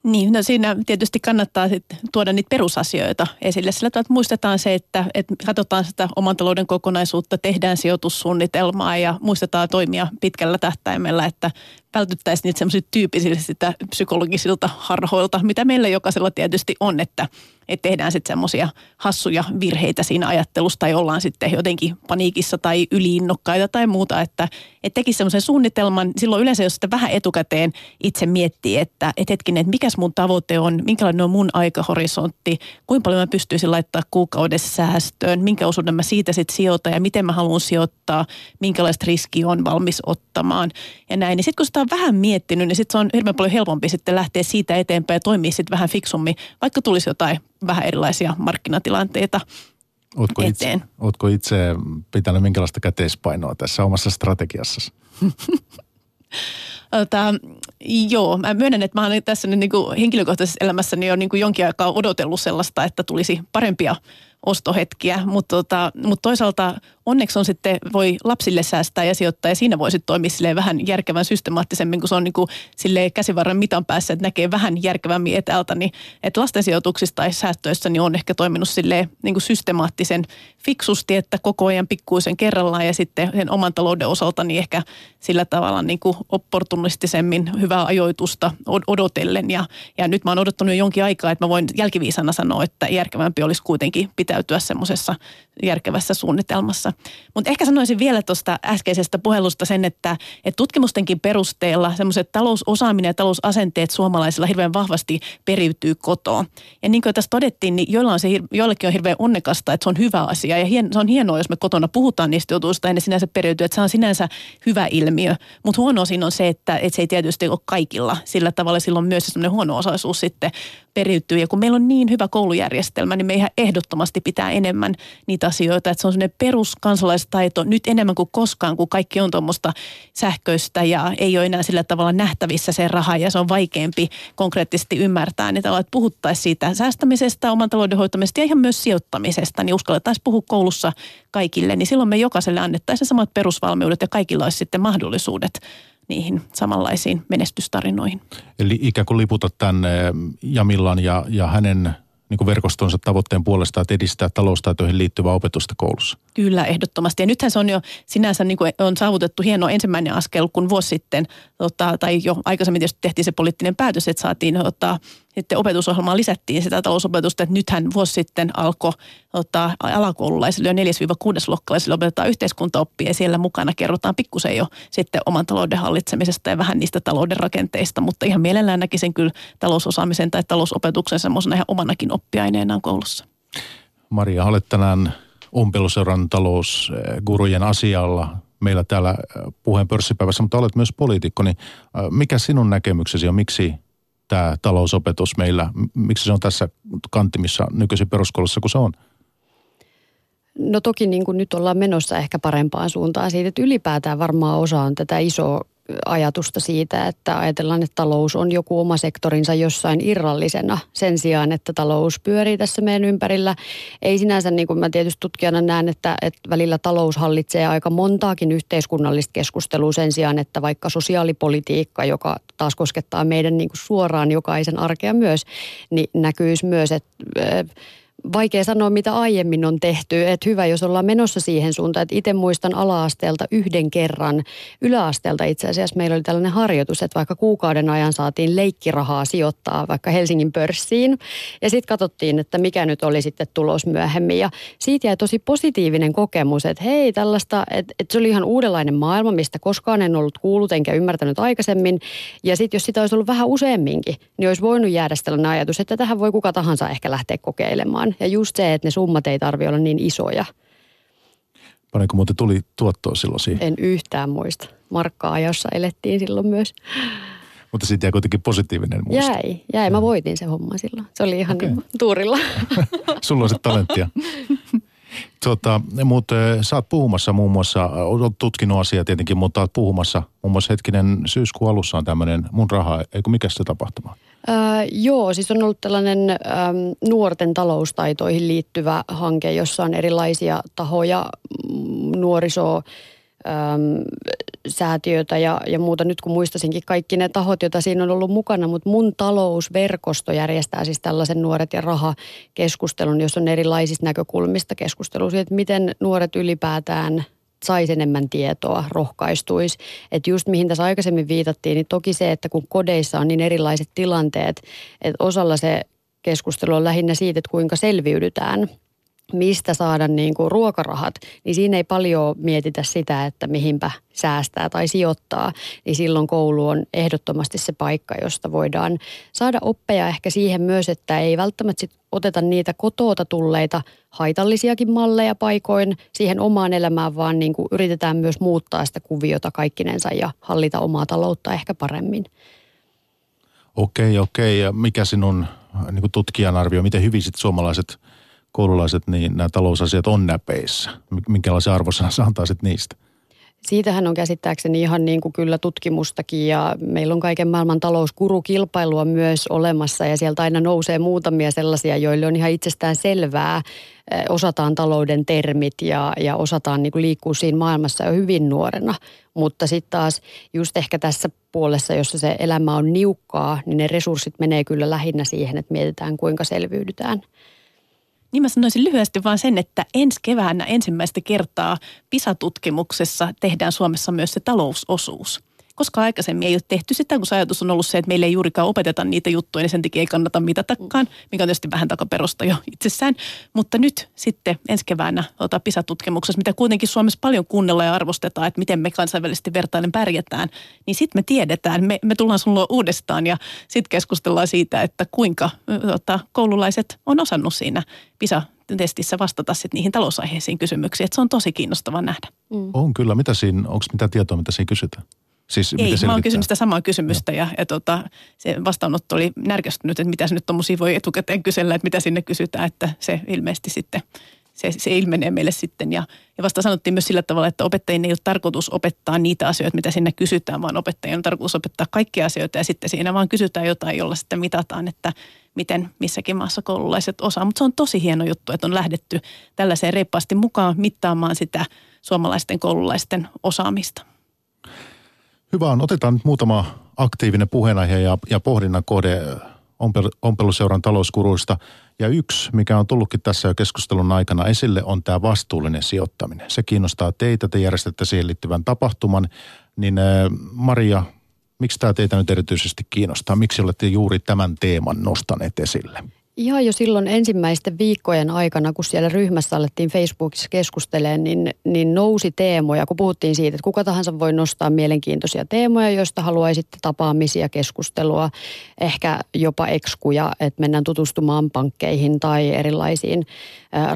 Niin, no siinä tietysti kannattaa sit tuoda niitä perusasioita esille. Sillä tavalla, että muistetaan se, että, että katsotaan sitä oman talouden kokonaisuutta, tehdään sijoitussuunnitelmaa ja muistetaan toimia pitkällä tähtäimellä, että vältyttäisiin niitä semmoisilta tyypillisiltä psykologisilta harhoilta, mitä meillä jokaisella tietysti on, että, että tehdään sitten semmoisia hassuja virheitä siinä ajattelussa tai ollaan sitten jotenkin paniikissa tai yliinnokkaita tai muuta, että, että tekisi semmoisen suunnitelman. Silloin yleensä, jos sitä vähän etukäteen itse miettii, että, että hetkinen, että mikäs mun tavoite on, minkälainen on mun aikahorisontti, kuinka paljon mä pystyisin laittaa kuukaudessa säästöön, minkä osuuden mä siitä sitten sijoitan ja miten mä haluan sijoittaa, minkälaista riskiä on valmis ottamaan ja näin. Ja sitten kun sitä on vähän miettinyt, niin sitten se on hirveän paljon helpompi sitten lähteä siitä eteenpäin ja toimia sitten vähän fiksummin, vaikka tulisi jotain vähän erilaisia markkinatilanteita ootko eteen. Itse, ootko itse pitänyt minkälaista käteispainoa tässä omassa strategiassasi? Tämä, joo, mä myönnän, että mä oon tässä niin kuin henkilökohtaisessa elämässäni jo niin kuin jonkin aikaa odotellut sellaista, että tulisi parempia ostohetkiä, mutta tota, mut toisaalta onneksi on sitten, voi lapsille säästää ja sijoittaa ja siinä voi sitten toimia vähän järkevän systemaattisemmin, kun se on niin kuin käsivarren mitan päässä, että näkee vähän järkevämmin etäältä, niin että lasten sijoituksissa tai säästöissä niin on ehkä toiminut silleen niin kuin systemaattisen fiksusti, että koko ajan pikkuisen kerrallaan ja sitten sen oman talouden osalta niin ehkä sillä tavalla niin kuin opportunistisemmin hyvää ajoitusta odotellen ja, ja nyt mä oon odottanut jo jonkin aikaa, että mä voin jälkiviisana sanoa, että järkevämpi olisi kuitenkin pitää täytyä semmoisessa järkevässä suunnitelmassa. Mutta ehkä sanoisin vielä tuosta äskeisestä puhelusta sen, että et tutkimustenkin perusteella semmoiset talousosaaminen ja talousasenteet suomalaisilla hirveän vahvasti periytyy kotoon. Ja niin kuin tässä todettiin, niin joilla on se, joillekin on hirveän onnekasta, että se on hyvä asia ja hien, se on hienoa, jos me kotona puhutaan niistä jutuista ja ne sinänsä periytyy, että se on sinänsä hyvä ilmiö. Mutta huono siinä on se, että et se ei tietysti ole kaikilla. Sillä tavalla silloin myös semmoinen huono-osaisuus sitten periytyy. Ja kun meillä on niin hyvä koulujärjestelmä, niin me ihan ehdottomasti pitää enemmän niitä asioita, että se on sellainen peruskansalaistaito nyt enemmän kuin koskaan, kun kaikki on tuommoista sähköistä ja ei ole enää sillä tavalla nähtävissä se raha ja se on vaikeampi konkreettisesti ymmärtää, niin tavallaan, että puhuttaisiin siitä säästämisestä, oman talouden hoitamisesta ja ihan myös sijoittamisesta, niin uskallettaisiin puhua koulussa kaikille, niin silloin me jokaiselle annettaisiin samat perusvalmiudet ja kaikilla olisi sitten mahdollisuudet niihin samanlaisiin menestystarinoihin. Eli ikään kuin liputa tämän Jamilan ja, ja hänen niin kuin verkostonsa tavoitteen puolesta, että edistää taloustaitoihin liittyvää opetusta koulussa. Kyllä, ehdottomasti. Ja nythän se on jo sinänsä niin kuin on saavutettu hieno ensimmäinen askel, kun vuosi sitten, tota, tai jo aikaisemmin tietysti tehtiin se poliittinen päätös, että saatiin ottaa sitten opetusohjelmaan lisättiin sitä talousopetusta, että nythän vuosi sitten alkoi ottaa alakoululaisille ja neljäs-kuudesluokkalaisille opetetaan yhteiskuntaoppia ja siellä mukana kerrotaan pikkusen jo sitten oman talouden hallitsemisesta ja vähän niistä talouden rakenteista, mutta ihan mielellään näkisin kyllä talousosaamisen tai talousopetuksen semmoisena ihan omanakin oppiaineenaan koulussa. Maria, olet tänään Ompeluseuran talousgurujen asialla meillä täällä Puheen pörssipäivässä, mutta olet myös poliitikko, niin mikä sinun näkemyksesi on, miksi tämä talousopetus meillä, miksi se on tässä kantimissa nykyisin peruskoulussa kuin se on? No toki niin kuin nyt ollaan menossa ehkä parempaan suuntaan siitä, että ylipäätään varmaan osa on tätä isoa ajatusta siitä, että ajatellaan, että talous on joku oma sektorinsa jossain irrallisena sen sijaan, että talous pyörii tässä meidän ympärillä. Ei sinänsä, niin kuin mä tietysti tutkijana näen, että, että välillä talous hallitsee aika montaakin yhteiskunnallista keskustelua sen sijaan, että vaikka sosiaalipolitiikka, joka taas koskettaa meidän niin kuin suoraan jokaisen arkea myös, niin näkyisi myös, että vaikea sanoa, mitä aiemmin on tehty. Että hyvä, jos ollaan menossa siihen suuntaan. Että itse muistan ala-asteelta yhden kerran. Yläasteelta itse asiassa meillä oli tällainen harjoitus, että vaikka kuukauden ajan saatiin leikkirahaa sijoittaa vaikka Helsingin pörssiin. Ja sitten katsottiin, että mikä nyt oli sitten tulos myöhemmin. Ja siitä jäi tosi positiivinen kokemus, että hei tällaista, että, että se oli ihan uudenlainen maailma, mistä koskaan en ollut kuullut enkä ymmärtänyt aikaisemmin. Ja sitten jos sitä olisi ollut vähän useamminkin, niin olisi voinut jäädä sellainen ajatus, että tähän voi kuka tahansa ehkä lähteä kokeilemaan. Ja just se, että ne summat ei tarvitse olla niin isoja. Paljonko muuten tuli tuottoa silloin siihen? En yhtään muista. Markkaa ajassa elettiin silloin myös. Mutta siitä jäi kuitenkin positiivinen muisto. Jäi, jäi. Mä voitin se homma silloin. Se oli ihan okay. Niin tuurilla. Sulla on se talenttia. Tuota, mutta sä oot puhumassa muun muassa, oot tutkinut asiaa tietenkin, mutta oot puhumassa muun muassa hetkinen syyskuun alussa on tämmöinen mun raha, eikö mikä sitä tapahtuma? Öö, joo, siis on ollut tällainen öö, nuorten taloustaitoihin liittyvä hanke, jossa on erilaisia tahoja, nuorisoa, öö, säätiötä ja, ja muuta. Nyt kun muistasinkin kaikki ne tahot, joita siinä on ollut mukana, mutta mun talousverkosto järjestää siis tällaisen nuoret ja rahakeskustelun, jossa on erilaisista näkökulmista keskustelu siitä, että miten nuoret ylipäätään saisi enemmän tietoa, rohkaistuisi. Että just mihin tässä aikaisemmin viitattiin, niin toki se, että kun kodeissa on niin erilaiset tilanteet, että osalla se keskustelu on lähinnä siitä, että kuinka selviydytään, mistä saada niin kuin ruokarahat, niin siinä ei paljon mietitä sitä, että mihinpä säästää tai sijoittaa, niin silloin koulu on ehdottomasti se paikka, josta voidaan saada oppeja ehkä siihen myös, että ei välttämättä sit oteta niitä kotoota tulleita haitallisiakin malleja paikoin siihen omaan elämään, vaan niin kuin yritetään myös muuttaa sitä kuviota kaikkinensa ja hallita omaa taloutta ehkä paremmin. Okei, okei. Ja mikä sinun niin kuin tutkijan arvio, miten hyvin sit suomalaiset koululaiset, niin nämä talousasiat on näpeissä. Minkälaisia arvosanan sä antaisit niistä? Siitähän on käsittääkseni ihan niin kuin kyllä tutkimustakin ja meillä on kaiken maailman talousgurukilpailua myös olemassa ja sieltä aina nousee muutamia sellaisia, joille on ihan itsestään selvää. Osataan talouden termit ja, ja osataan niin kuin liikkua siinä maailmassa jo hyvin nuorena, mutta sitten taas just ehkä tässä puolessa, jossa se elämä on niukkaa, niin ne resurssit menee kyllä lähinnä siihen, että mietitään kuinka selviydytään. Niin mä sanoisin lyhyesti vaan sen, että ensi keväänä ensimmäistä kertaa PISA-tutkimuksessa tehdään Suomessa myös se talousosuus. Koska aikaisemmin ei ole tehty sitä, kun se ajatus on ollut se, että meillä ei juurikaan opeteta niitä juttuja, niin sen takia ei kannata mitatakaan, mikä on tietysti vähän takaperosta jo itsessään. Mutta nyt sitten ensi keväänä ota PISA-tutkimuksessa, mitä kuitenkin Suomessa paljon kuunnellaan ja arvostetaan, että miten me kansainvälisesti vertaillen pärjätään, niin sitten me tiedetään, me, me tullaan sun luo uudestaan ja sitten keskustellaan siitä, että kuinka ota, koululaiset on osannut siinä PISA-testissä vastata sitten niihin talousaiheisiin kysymyksiin, että se on tosi kiinnostavaa nähdä. Mm. On kyllä, mitä siinä, onko mitä tietoa, mitä siinä kysytään? Siis, ei, mä oon kysynyt sitä samaa kysymystä no. ja, ja tota, se vastaanotto oli närkästynyt, että mitä se nyt tommosia voi etukäteen kysellä, että mitä sinne kysytään, että se ilmeisesti sitten, se, se ilmenee meille sitten. Ja, ja vasta sanottiin myös sillä tavalla, että opettajien ei ole tarkoitus opettaa niitä asioita, mitä sinne kysytään, vaan opettajien on tarkoitus opettaa kaikkia asioita ja sitten siinä vaan kysytään jotain, jolla sitten mitataan, että miten missäkin maassa koululaiset osaa. Mutta se on tosi hieno juttu, että on lähdetty tällaiseen reippaasti mukaan mittaamaan sitä suomalaisten koululaisten osaamista. Hyvä on. Otetaan nyt muutama aktiivinen puheenaihe ja, ja pohdinnan kohde Ompeluseuran talouskuruista. Ja yksi, mikä on tullutkin tässä jo keskustelun aikana esille, on tämä vastuullinen sijoittaminen. Se kiinnostaa teitä, te järjestätte siihen liittyvän tapahtuman. Niin Maria, miksi tämä teitä nyt erityisesti kiinnostaa? Miksi olette juuri tämän teeman nostaneet esille? Ihan jo silloin ensimmäisten viikkojen aikana, kun siellä ryhmässä alettiin Facebookissa keskustelemaan, niin, niin nousi teemoja, kun puhuttiin siitä, että kuka tahansa voi nostaa mielenkiintoisia teemoja, joista haluaisitte tapaamisia, keskustelua, ehkä jopa ekskuja, että mennään tutustumaan pankkeihin tai erilaisiin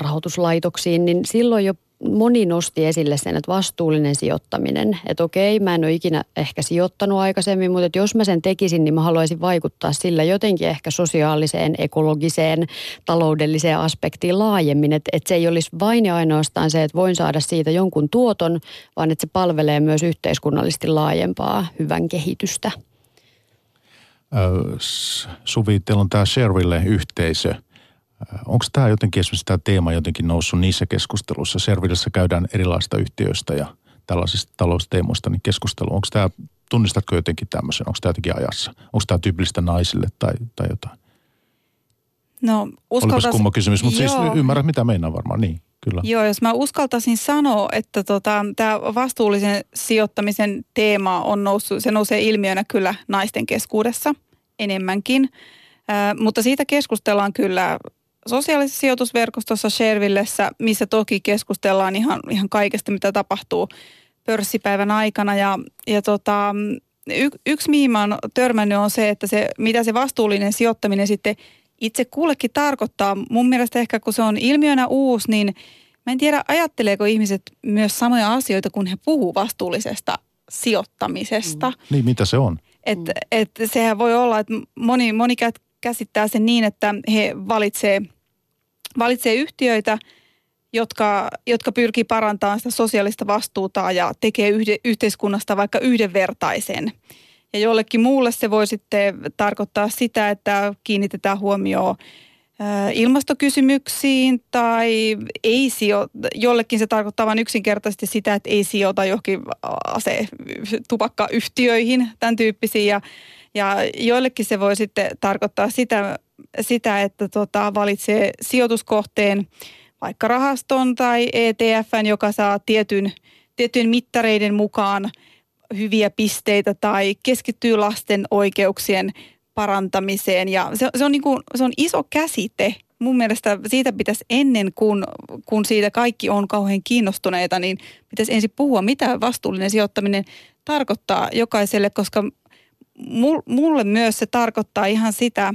rahoituslaitoksiin, niin silloin jo moni nosti esille sen, että vastuullinen sijoittaminen. Että okei, mä en ole ikinä ehkä sijoittanut aikaisemmin, mutta että jos mä sen tekisin, niin mä haluaisin vaikuttaa sillä jotenkin ehkä sosiaaliseen, ekologiseen, taloudelliseen aspektiin laajemmin. Että et se ei olisi vain ja ainoastaan se, että voin saada siitä jonkun tuoton, vaan että se palvelee myös yhteiskunnallisesti laajempaa hyvän kehitystä. Suvi, teillä on tämä Shareville-yhteisö. Onko tämä jotenkin, esimerkiksi tämä teema jotenkin noussut niissä keskusteluissa? Sharevillessä käydään erilaisista yhtiöistä ja tällaisista talousteemoista niin keskustelu. Onko tämä, tunnistatko jotenkin tämmöisen? Onko tämä jotenkin ajassa? Onko tämä tyypillistä naisille tai, tai jotain? No, uskaltaisin... Olipas kumma kysymys, mutta Joo. siis ymmärrät, mitä meinaa varmaan, niin. Kyllä. Joo, jos mä uskaltaisin sanoa, että tota, tämä vastuullisen sijoittamisen teema on noussut, se nousee ilmiönä kyllä naisten keskuudessa enemmänkin, äh, mutta siitä keskustellaan kyllä sosiaalisessa sijoitusverkostossa Sharevillessä, missä toki keskustellaan ihan, ihan kaikesta, mitä tapahtuu pörssipäivän aikana ja, ja tota, y, yksi mihin mä oon törmännyt on se, että se, mitä se vastuullinen sijoittaminen sitten itse kullekin tarkoittaa. Mun mielestä ehkä kun se on ilmiönä uusi, niin mä en tiedä ajatteleeko ihmiset myös samoja asioita, kun he puhuu vastuullisesta sijoittamisesta. Mm. Niin, mitä se on? Et, et sehän voi olla, että moni, moni käsittää sen niin, että he valitsee, valitsee yhtiöitä, jotka, jotka pyrkii parantamaan sitä sosiaalista vastuuta ja tekee yhde, yhteiskunnasta vaikka yhdenvertaisen. Ja jollekin muulle se voi sitten tarkoittaa sitä, että kiinnitetään huomioon ilmastokysymyksiin tai ei sijoita. Jollekin se tarkoittaa vain yksinkertaisesti sitä, että ei sijoita johonkin ase- tupakkayhtiöihin, tämän tyyppisiin. Ja, ja joillekin se voi sitten tarkoittaa sitä, sitä että tota, valitsee sijoituskohteen vaikka rahaston tai E T F:n, joka saa tietyn, tietyn mittareiden mukaan hyviä pisteitä tai keskittyy lasten oikeuksien parantamiseen. Ja se, se, on niin kuin, se on iso käsite. Mun mielestä siitä pitäisi ennen kuin kun siitä kaikki on kauhean kiinnostuneita, niin pitäisi ensin puhua, mitä vastuullinen sijoittaminen tarkoittaa jokaiselle, koska mulle myös se tarkoittaa ihan sitä,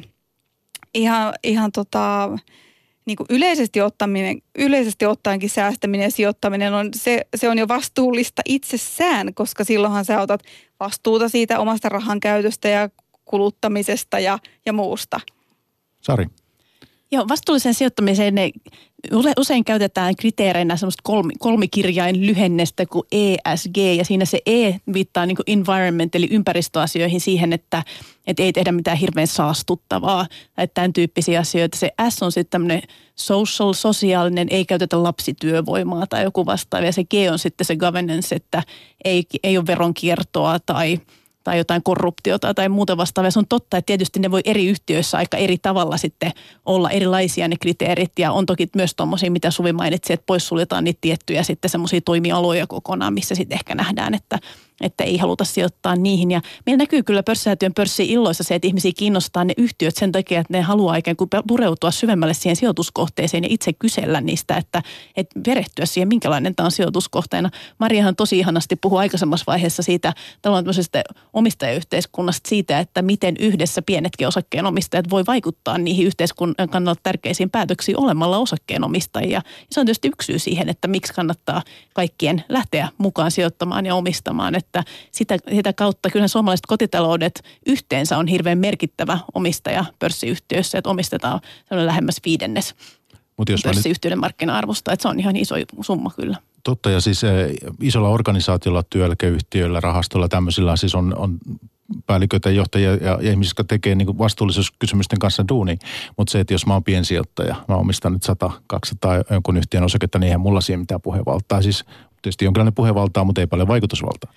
ihan, ihan tota, niin kuin yleisesti, ottaminen, yleisesti ottaenkin säästäminen ja sijoittaminen, on, se, se on jo vastuullista itsessään, koska silloinhan sä otat vastuuta siitä omasta rahan käytöstä ja kuluttamisesta ja, ja muusta. Sari. Joo, vastuullisen sijoittamiseen ne usein käytetään kriteereinä semmoista kolmi, kolmikirjain lyhennestä kuin E S G, ja siinä se E viittaa niin kuin environment, eli ympäristöasioihin siihen, että, että ei tehdä mitään hirveän saastuttavaa tai tämän tyyppisiä asioita. Se S on sitten tämmöinen social, sosiaalinen, ei käytetä lapsityövoimaa tai joku vastaava, ja se G on sitten se governance, että ei, ei ole veronkiertoa tai... tai jotain korruptiota tai muuta vastaavaa. Se on totta, että tietysti ne voi eri yhtiöissä aika eri tavalla sitten olla erilaisia ne kriteerit. Ja on toki myös tuommoisia, mitä Suvi mainitsi, että poissuljetaan niitä tiettyjä sitten semmoisia toimialoja kokonaan, missä sitten ehkä nähdään, että, että ei haluta sijoittaa niihin. Ja meillä näkyy kyllä pörssisäätiön pörssiilloissa se, että ihmisiä kiinnostaa ne yhtiöt sen takia, että ne haluaa ikään kuin pureutua syvemmälle siihen sijoituskohteeseen ja itse kysellä niistä, että, että perehtyä siihen, minkälainen tämä on sijoituskohteena. Mariahan tosi ihanasti puhui aikaisemmassa vaiheessa siitä tavallaan tämmöisestä omistajayhteiskunnasta, siitä, että miten yhdessä pienetkin osakkeenomistajat voi vaikuttaa niihin yhteiskunnan kannalta tärkeisiin päätöksiin olemalla osakkeenomistajia. Ja se on tietysti yksi syy siihen, että miksi kannattaa kaikkien lähteä mukaan sijoittamaan ja omistamaan, että sitä, sitä kautta kyllä suomalaiset kotitaloudet yhteensä on hirveän merkittävä omistaja pörssiyhtiöissä, että omistetaan sellainen lähemmäs viidennes pörssiyhtiöiden markkina-arvosta, että se on ihan iso summa kyllä. Totta, ja siis isolla organisaatiolla, työeläkeyhtiöillä, rahastolla, tämmöisillä siis on, on päälliköitä, johtajia ja, ja ihmisiä, jotka tekee niin kuin vastuullisuuskysymysten kanssa duunia. Mutta se, että jos mä oon piensijoittaja, mä omistan nyt sata kaksisataa jonkun yhtiön osaketta, niin eihän mulla siihen mitään puhevaltaa. Siis tietysti jonkinlainen puhevaltaa, mutta ei paljon vaikutusvaltaa.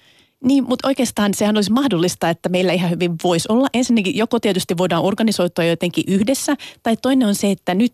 Niin, mutta oikeastaan sehän olisi mahdollista, että meillä ihan hyvin voisi olla. Ensinnäkin joko tietysti voidaan organisoitua jotenkin yhdessä, tai toinen on se, että nyt...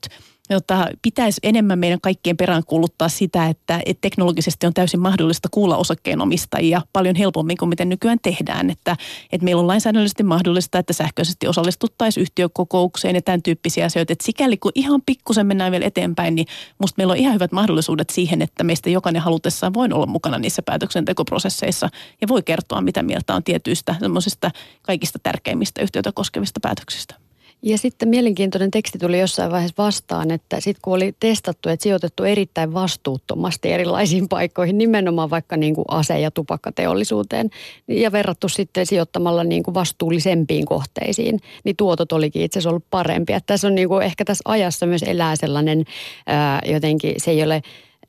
Jotta pitäisi enemmän meidän kaikkien peräänkuuluttaa sitä, että, että teknologisesti on täysin mahdollista kuulla osakkeenomistajia paljon helpommin kuin miten nykyään tehdään. Että, että meillä on lainsäädännöllisesti mahdollista, että sähköisesti osallistuttaisiin yhtiökokoukseen ja tämän tyyppisiä asioita. Että sikäli kun ihan pikkusen mennään vielä eteenpäin, niin musta meillä on ihan hyvät mahdollisuudet siihen, että meistä jokainen halutessaan voi olla mukana niissä päätöksentekoprosesseissa ja voi kertoa, mitä mieltä on tietyistä semmoisista kaikista tärkeimmistä yhtiötä koskevista päätöksistä. Ja sitten mielenkiintoinen teksti tuli jossain vaiheessa vastaan, että sitten kun oli testattu, että sijoitettu erittäin vastuuttomasti erilaisiin paikkoihin, nimenomaan vaikka niin kuin ase- ja tupakkateollisuuteen, ja verrattu sitten sijoittamalla niin kuin vastuullisempiin kohteisiin, niin tuotot olikin itse asiassa ollut parempia. Että tässä on niin kuin ehkä tässä ajassa myös elää sellainen ää, jotenkin, se ei ole...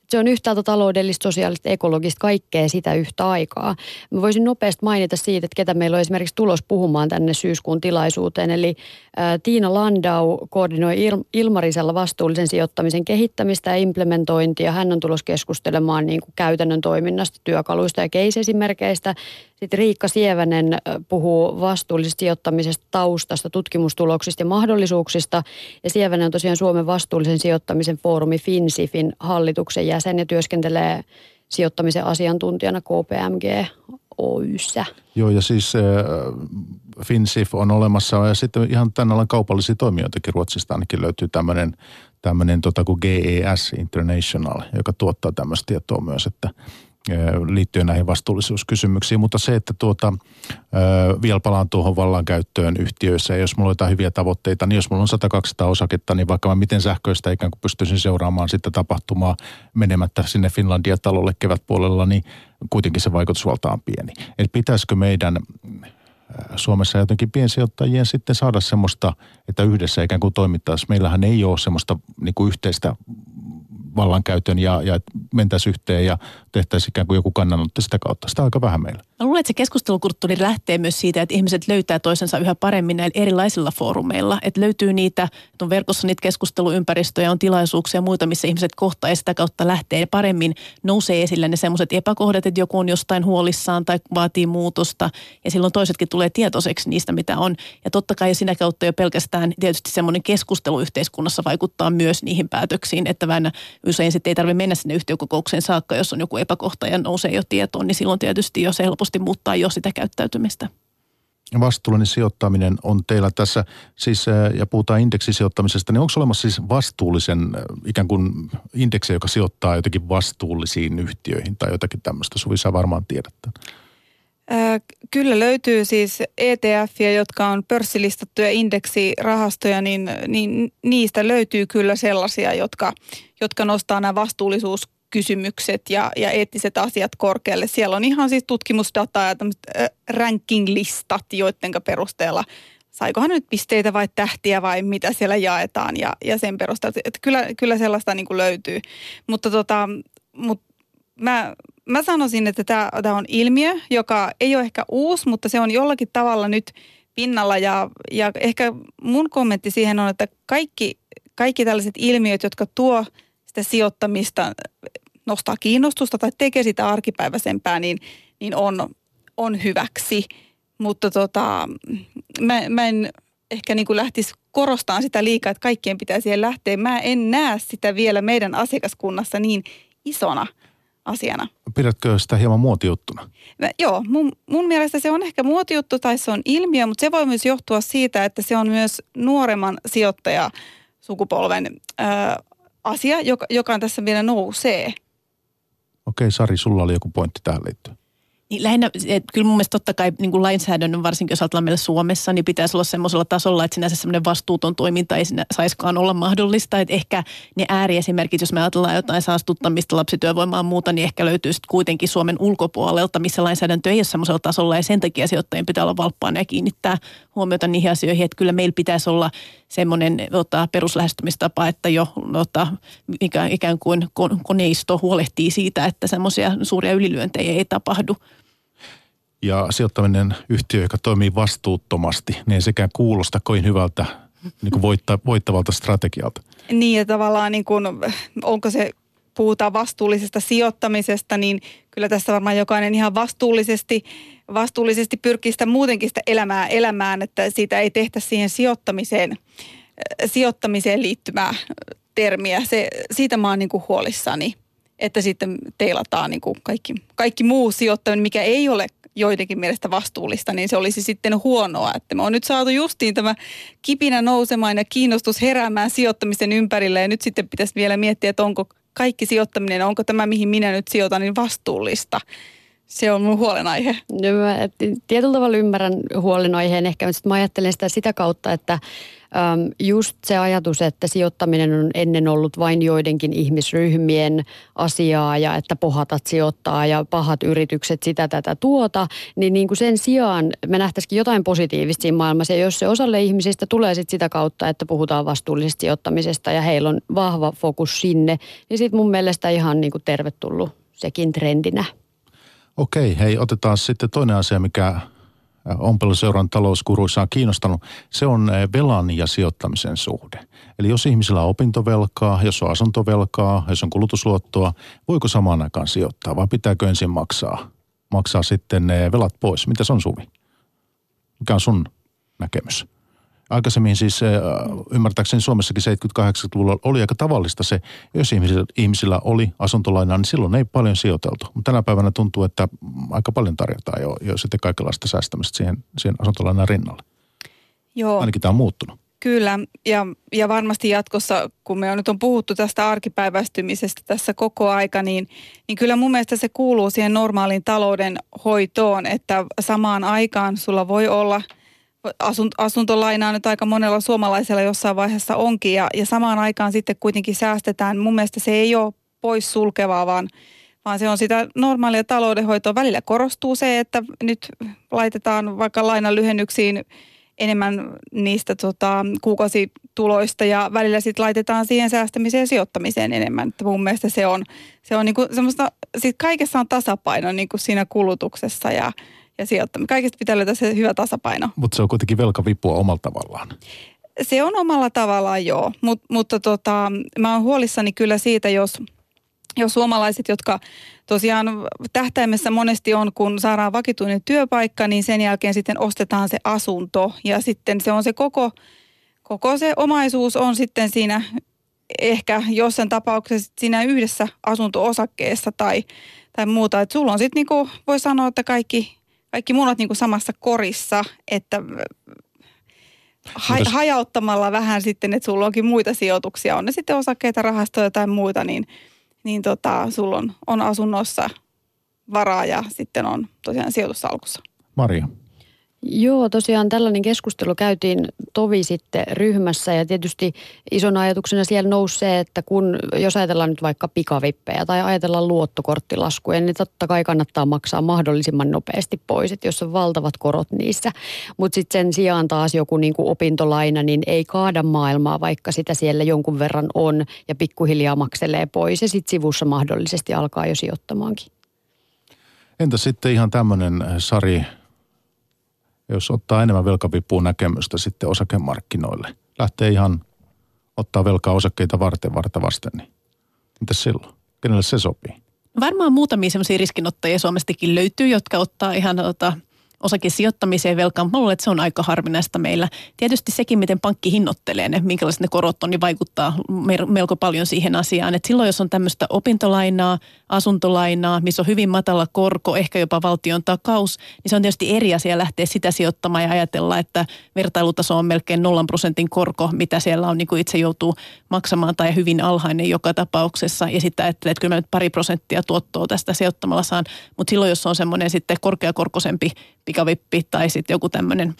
Se on yhtäältä taloudellista, sosiaalista, ekologista, kaikkea sitä yhtä aikaa. Mä voisin nopeasti mainita siitä, että ketä meillä on esimerkiksi tulos puhumaan tänne syyskuun tilaisuuteen. Eli ä, Tiina Landau koordinoi Il- Ilmarisella vastuullisen sijoittamisen kehittämistä ja implementointia. Hän on tulos keskustelemaan niin kuin käytännön toiminnasta, työkaluista ja case-esimerkkeistä. Sitten Riikka Sievänen puhuu vastuullisesta sijoittamisesta, taustasta, tutkimustuloksista ja mahdollisuuksista. Ja Sievänen on tosiaan Suomen vastuullisen sijoittamisen foorumi FinSIFin hallituksen jäsen ja työskentelee sijoittamisen asiantuntijana K P M G Oyssä. Joo, ja siis äh, FinSIF on olemassa ja sitten ihan tämän alan kaupallisia toimijoitakin. Ruotsista ainakin löytyy tämmöinen, tämmöinen tota kuin G E S International, joka tuottaa tämmöistä tietoa myös, että liittyen näihin vastuullisuuskysymyksiin, mutta se, että tuota, vielä palaan tuohon vallankäyttöön yhtiöissä, ja jos mulla on jotain hyviä tavoitteita, niin jos mulla on sata kaksisataa osaketta, niin vaikka mä miten sähköistä ikään kuin pystyisin seuraamaan sitä tapahtumaa menemättä sinne Finlandia-talolle kevätpuolella, niin kuitenkin se vaikutusvalta on pieni. Eli pitäisikö meidän Suomessa jotenkin piensijoittajien sitten saada semmoista, että yhdessä ikään kuin toimittaisiin. Meillähän ei ole semmoista niin kuin yhteistä vallankäytön ja, ja mentäisiin yhteen ja tehtäisiin ikään kuin joku kannanotto sitä kautta. Sitä on aika vähän meillä. Mä luulen, että se keskustelukulttuuri lähtee myös siitä, että ihmiset löytää toisensa yhä paremmin näillä erilaisilla foorumeilla. Että löytyy niitä, että on verkossa niitä keskusteluympäristöjä, on tilaisuuksia ja muita, missä ihmiset kohtaa ja sitä kautta lähtee paremmin. Nousee esille ne semmoiset epäkohdat, että joku on jostain huolissaan tai vaatii muutosta ja silloin toisetkin tulee tietoiseksi niistä, mitä on. Ja totta kai siinä kautta jo pelkästään tietysti semmoinen keskustelu yhteiskunnassa vaikuttaa myös niihin päätöksiin, että vähän usein sitten ei tarvitse mennä sinne yhtiökokoukseen saakka, jos on joku epäkohta ja nousee jo tietoon, niin silloin tietysti jo se helposti muuttaa jo sitä käyttäytymistä. Vastuullinen sijoittaminen on teillä tässä, siis, ja puhutaan indeksisijoittamisesta, niin onko olemassa siis vastuullisen ikään kuin indeksi, joka sijoittaa jotenkin vastuullisiin yhtiöihin tai jotakin tämmöistä? Suvi, sä varmaan tiedät tämän. Kyllä löytyy siis E T F:jä, jotka on pörssilistattuja indeksirahastoja, niin, niin niistä löytyy kyllä sellaisia, jotka, jotka nostaa nämä vastuullisuuskysymykset ja, ja eettiset asiat korkealle. Siellä on ihan siis tutkimusdataa ja tämmöiset ranking-listat, joiden perusteella saikohan nyt pisteitä vai tähtiä vai mitä siellä jaetaan ja, ja sen perusteella. Että kyllä, kyllä sellaista niin kuin löytyy, mutta tota, mut mä... Mä sanoisin, että tämä on ilmiö, joka ei ole ehkä uusi, mutta se on jollakin tavalla nyt pinnalla. Ja, ja ehkä mun kommentti siihen on, että kaikki, kaikki tällaiset ilmiöt, jotka tuo sitä sijoittamista, nostaa kiinnostusta tai tekee sitä arkipäiväisempää, niin, niin on, on hyväksi. Mutta tota, mä, mä en ehkä niin kuin lähtisi korostamaan sitä liikaa, että kaikkien pitää siihen lähteä. Mä en näe sitä vielä meidän asiakaskunnassa niin isona asiana. Pidätkö sitä hieman muotijuttuna? Mä, joo, mun, mun mielestä se on ehkä muotijuttu tai se on ilmiö, mutta se voi myös johtua siitä, että se on myös nuoremman sijoittajasukupolven ö, asia, joka, joka on tässä vielä nousee. Okei, Sari, sulla oli joku pointti tähän liittyen. Niin lähinnä, että kyllä mun mielestä totta kai niin lainsäädännön, varsinkin jos ajatellaan meillä Suomessa, niin pitäisi olla semmoisella tasolla, että sinänsä semmoinen vastuuton toiminta ei saiskaan olla mahdollista. Että ehkä ne ääriesimerkiksi, jos me ajatellaan jotain saastuttamista, lapsityövoimaa ja muuta, niin ehkä löytyy sitten kuitenkin Suomen ulkopuolelta, missä lainsäädäntö ei ole semmoisella tasolla. Ja sen takia sijoittajien pitää olla valppaana ja kiinnittää huomiota niihin asioihin, että kyllä meillä pitäisi olla semmoinen ota, peruslähestymistapa, että jo ota, ikään kuin koneisto huolehtii siitä, että semmoisia suuria ylilyöntejä ei tapahdu. Ja sijoittaminen yhtiö, joka toimii vastuuttomasti, niin ei sekään kuulosta kovin hyvältä niin kuin voitta, voittavalta strategialta. Niin ja tavallaan niin kuin, onko se, puhutaan vastuullisesta sijoittamisesta, niin kyllä tässä varmaan jokainen ihan vastuullisesti, vastuullisesti pyrkii sitä muutenkin sitä elämää elämään, että siitä ei tehtä siihen sijoittamiseen, sijoittamiseen liittymää termiä. Se, siitä mä oon niin kuin huolissani, että sitten teilataan niin kuin kaikki, kaikki muu sijoittaminen, mikä ei ole joidenkin mielestä vastuullista, niin se olisi sitten huonoa. Että me on nyt saatu justiin tämä kipinä nousemaan ja kiinnostus heräämään sijoittamisen ympärille ja nyt sitten pitäisi vielä miettiä, että onko kaikki sijoittaminen, onko tämä mihin minä nyt sijoitan, niin vastuullista. Se on mun huolenaihe. No, mä tietyllä tavalla ymmärrän huolenaiheen ehkä, mutta mä ajattelen sitä sitä kautta, että just se ajatus, että sijoittaminen on ennen ollut vain joidenkin ihmisryhmien asiaa ja että pohatat sijoittaa ja pahat yritykset sitä tätä tuota, niin, niin kuin sen sijaan me nähtäisikin jotain positiivista siinä maailmassa ja jos se osalle ihmisistä tulee sit sitä kautta, että puhutaan vastuullisesta sijoittamisesta ja heillä on vahva fokus sinne, niin sitten mun mielestä ihan niin kuin tervetullut sekin trendinä. Okei, hei, otetaan sitten toinen asia, mikä Ompeluseuran talousguruissa on kiinnostanut. Se on velan ja sijoittamisen suhde. Eli jos ihmisillä on opintovelkaa, jos on asuntovelkaa, jos on kulutusluottoa, voiko samaan aikaan sijoittaa vai pitääkö ensin maksaa, maksaa sitten velat pois? Mitä se on, Suvi? Mikä on sun näkemys? Aikaisemmin siis ymmärtääkseni Suomessakin seitsemänkymmentä-kahdeksankymmentäluvulla oli aika tavallista se, jos ihmisillä oli asuntolainaa, niin silloin ei paljon sijoiteltu. Mutta tänä päivänä tuntuu, että aika paljon tarjotaan jo, jo sitten kaikenlaista säästämistä siihen, siihen asuntolainan rinnalle. Joo. Ainakin tämä on muuttunut. Kyllä, ja, ja varmasti jatkossa, kun me on nyt on puhuttu tästä arkipäiväistymisestä tässä koko aika, niin, niin kyllä mun mielestä se kuuluu siihen normaaliin talouden hoitoon, että samaan aikaan sulla voi olla asuntolainaa nyt aika monella suomalaisella jossain vaiheessa onkin ja, ja samaan aikaan sitten kuitenkin säästetään. Mun mielestä se ei ole poissulkevaa, vaan, vaan se on sitä normaalia taloudenhoitoa. Välillä korostuu se, että nyt laitetaan vaikka lainan lyhennyksiin enemmän niistä tota, kuukausituloista ja välillä sitten laitetaan siihen säästämiseen ja sijoittamiseen enemmän. Että mun mielestä se on, se on niinku semmoista, sit kaikessa on tasapaino niinku siinä kulutuksessa ja ja sijoittaminen. Kaikista pitää löytää se hyvä tasapaino. Mutta se on kuitenkin velkavipua omalla tavallaan. Se on omalla tavallaan, joo. Mut, mutta tota, mä oon huolissani kyllä siitä, jos, jos suomalaiset, jotka tosiaan tähtäimessä monesti on, kun saadaan vakituinen työpaikka, niin sen jälkeen sitten ostetaan se asunto. Ja sitten se on se koko, koko se omaisuus on sitten siinä ehkä jossain tapauksessa siinä yhdessä asunto-osakkeessa tai, tai muuta. Et sulla on sitten, niin kuin voi sanoa, että kaikki... Kaikki muun on niin kuin samassa korissa, että ha- hajauttamalla vähän sitten, että sulla onkin muita sijoituksia. On ne sitten osakkeita, rahastoja tai muuta, niin, niin tota, sulla on, on asunnossa varaa ja sitten on tosiaan sijoitussalkussa. Maria. Joo, tosiaan tällainen keskustelu käytiin tovi sitten ryhmässä ja tietysti isona ajatuksena siellä nousi se, että kun jos ajatellaan nyt vaikka pikavippejä tai ajatellaan luottokorttilaskuja, niin totta kai kannattaa maksaa mahdollisimman nopeasti pois, että jos on valtavat korot niissä. Mutta sitten sen sijaan taas joku niinku opintolaina, niin ei kaada maailmaa, vaikka sitä siellä jonkun verran on ja pikkuhiljaa makselee pois ja sitten sivussa mahdollisesti alkaa jo sijoittamaankin. Entä sitten ihan tämmöinen, Sari? Jos ottaa enemmän velkavipua näkemystä sitten osakemarkkinoille, lähtee ihan ottaa velkaa osakkeita varten, varta vasten, niin mitäs silloin? Kenelle se sopii? Varmaan muutamia sellaisia riskinottajia Suomestakin löytyy, jotka ottaa ihan tota, osakesijoittamiseen velkaa, mutta mä luulen, että se on aika harvinaista meillä. Tietysti sekin, miten pankki hinnoittelee ne, minkälaiset ne korot on, niin vaikuttaa melko paljon siihen asiaan. Et silloin, jos on tämmöistä opintolainaa, asuntolainaa, missä on hyvin matala korko, ehkä jopa valtion takaus, niin se on tietysti eri asia lähteä sitä sijoittamaan ja ajatella, että vertailutaso on melkein nollan prosentin korko, mitä siellä on, niin kuin itse joutuu maksamaan tai hyvin alhainen joka tapauksessa. Ja sitä, että, että kyllä mä nyt pari prosenttia tuottoa tästä sijoittamalla saan, mutta silloin, jos on semmoinen sitten korkeakorkoisempi pikavippi tai sitten joku tämmöinen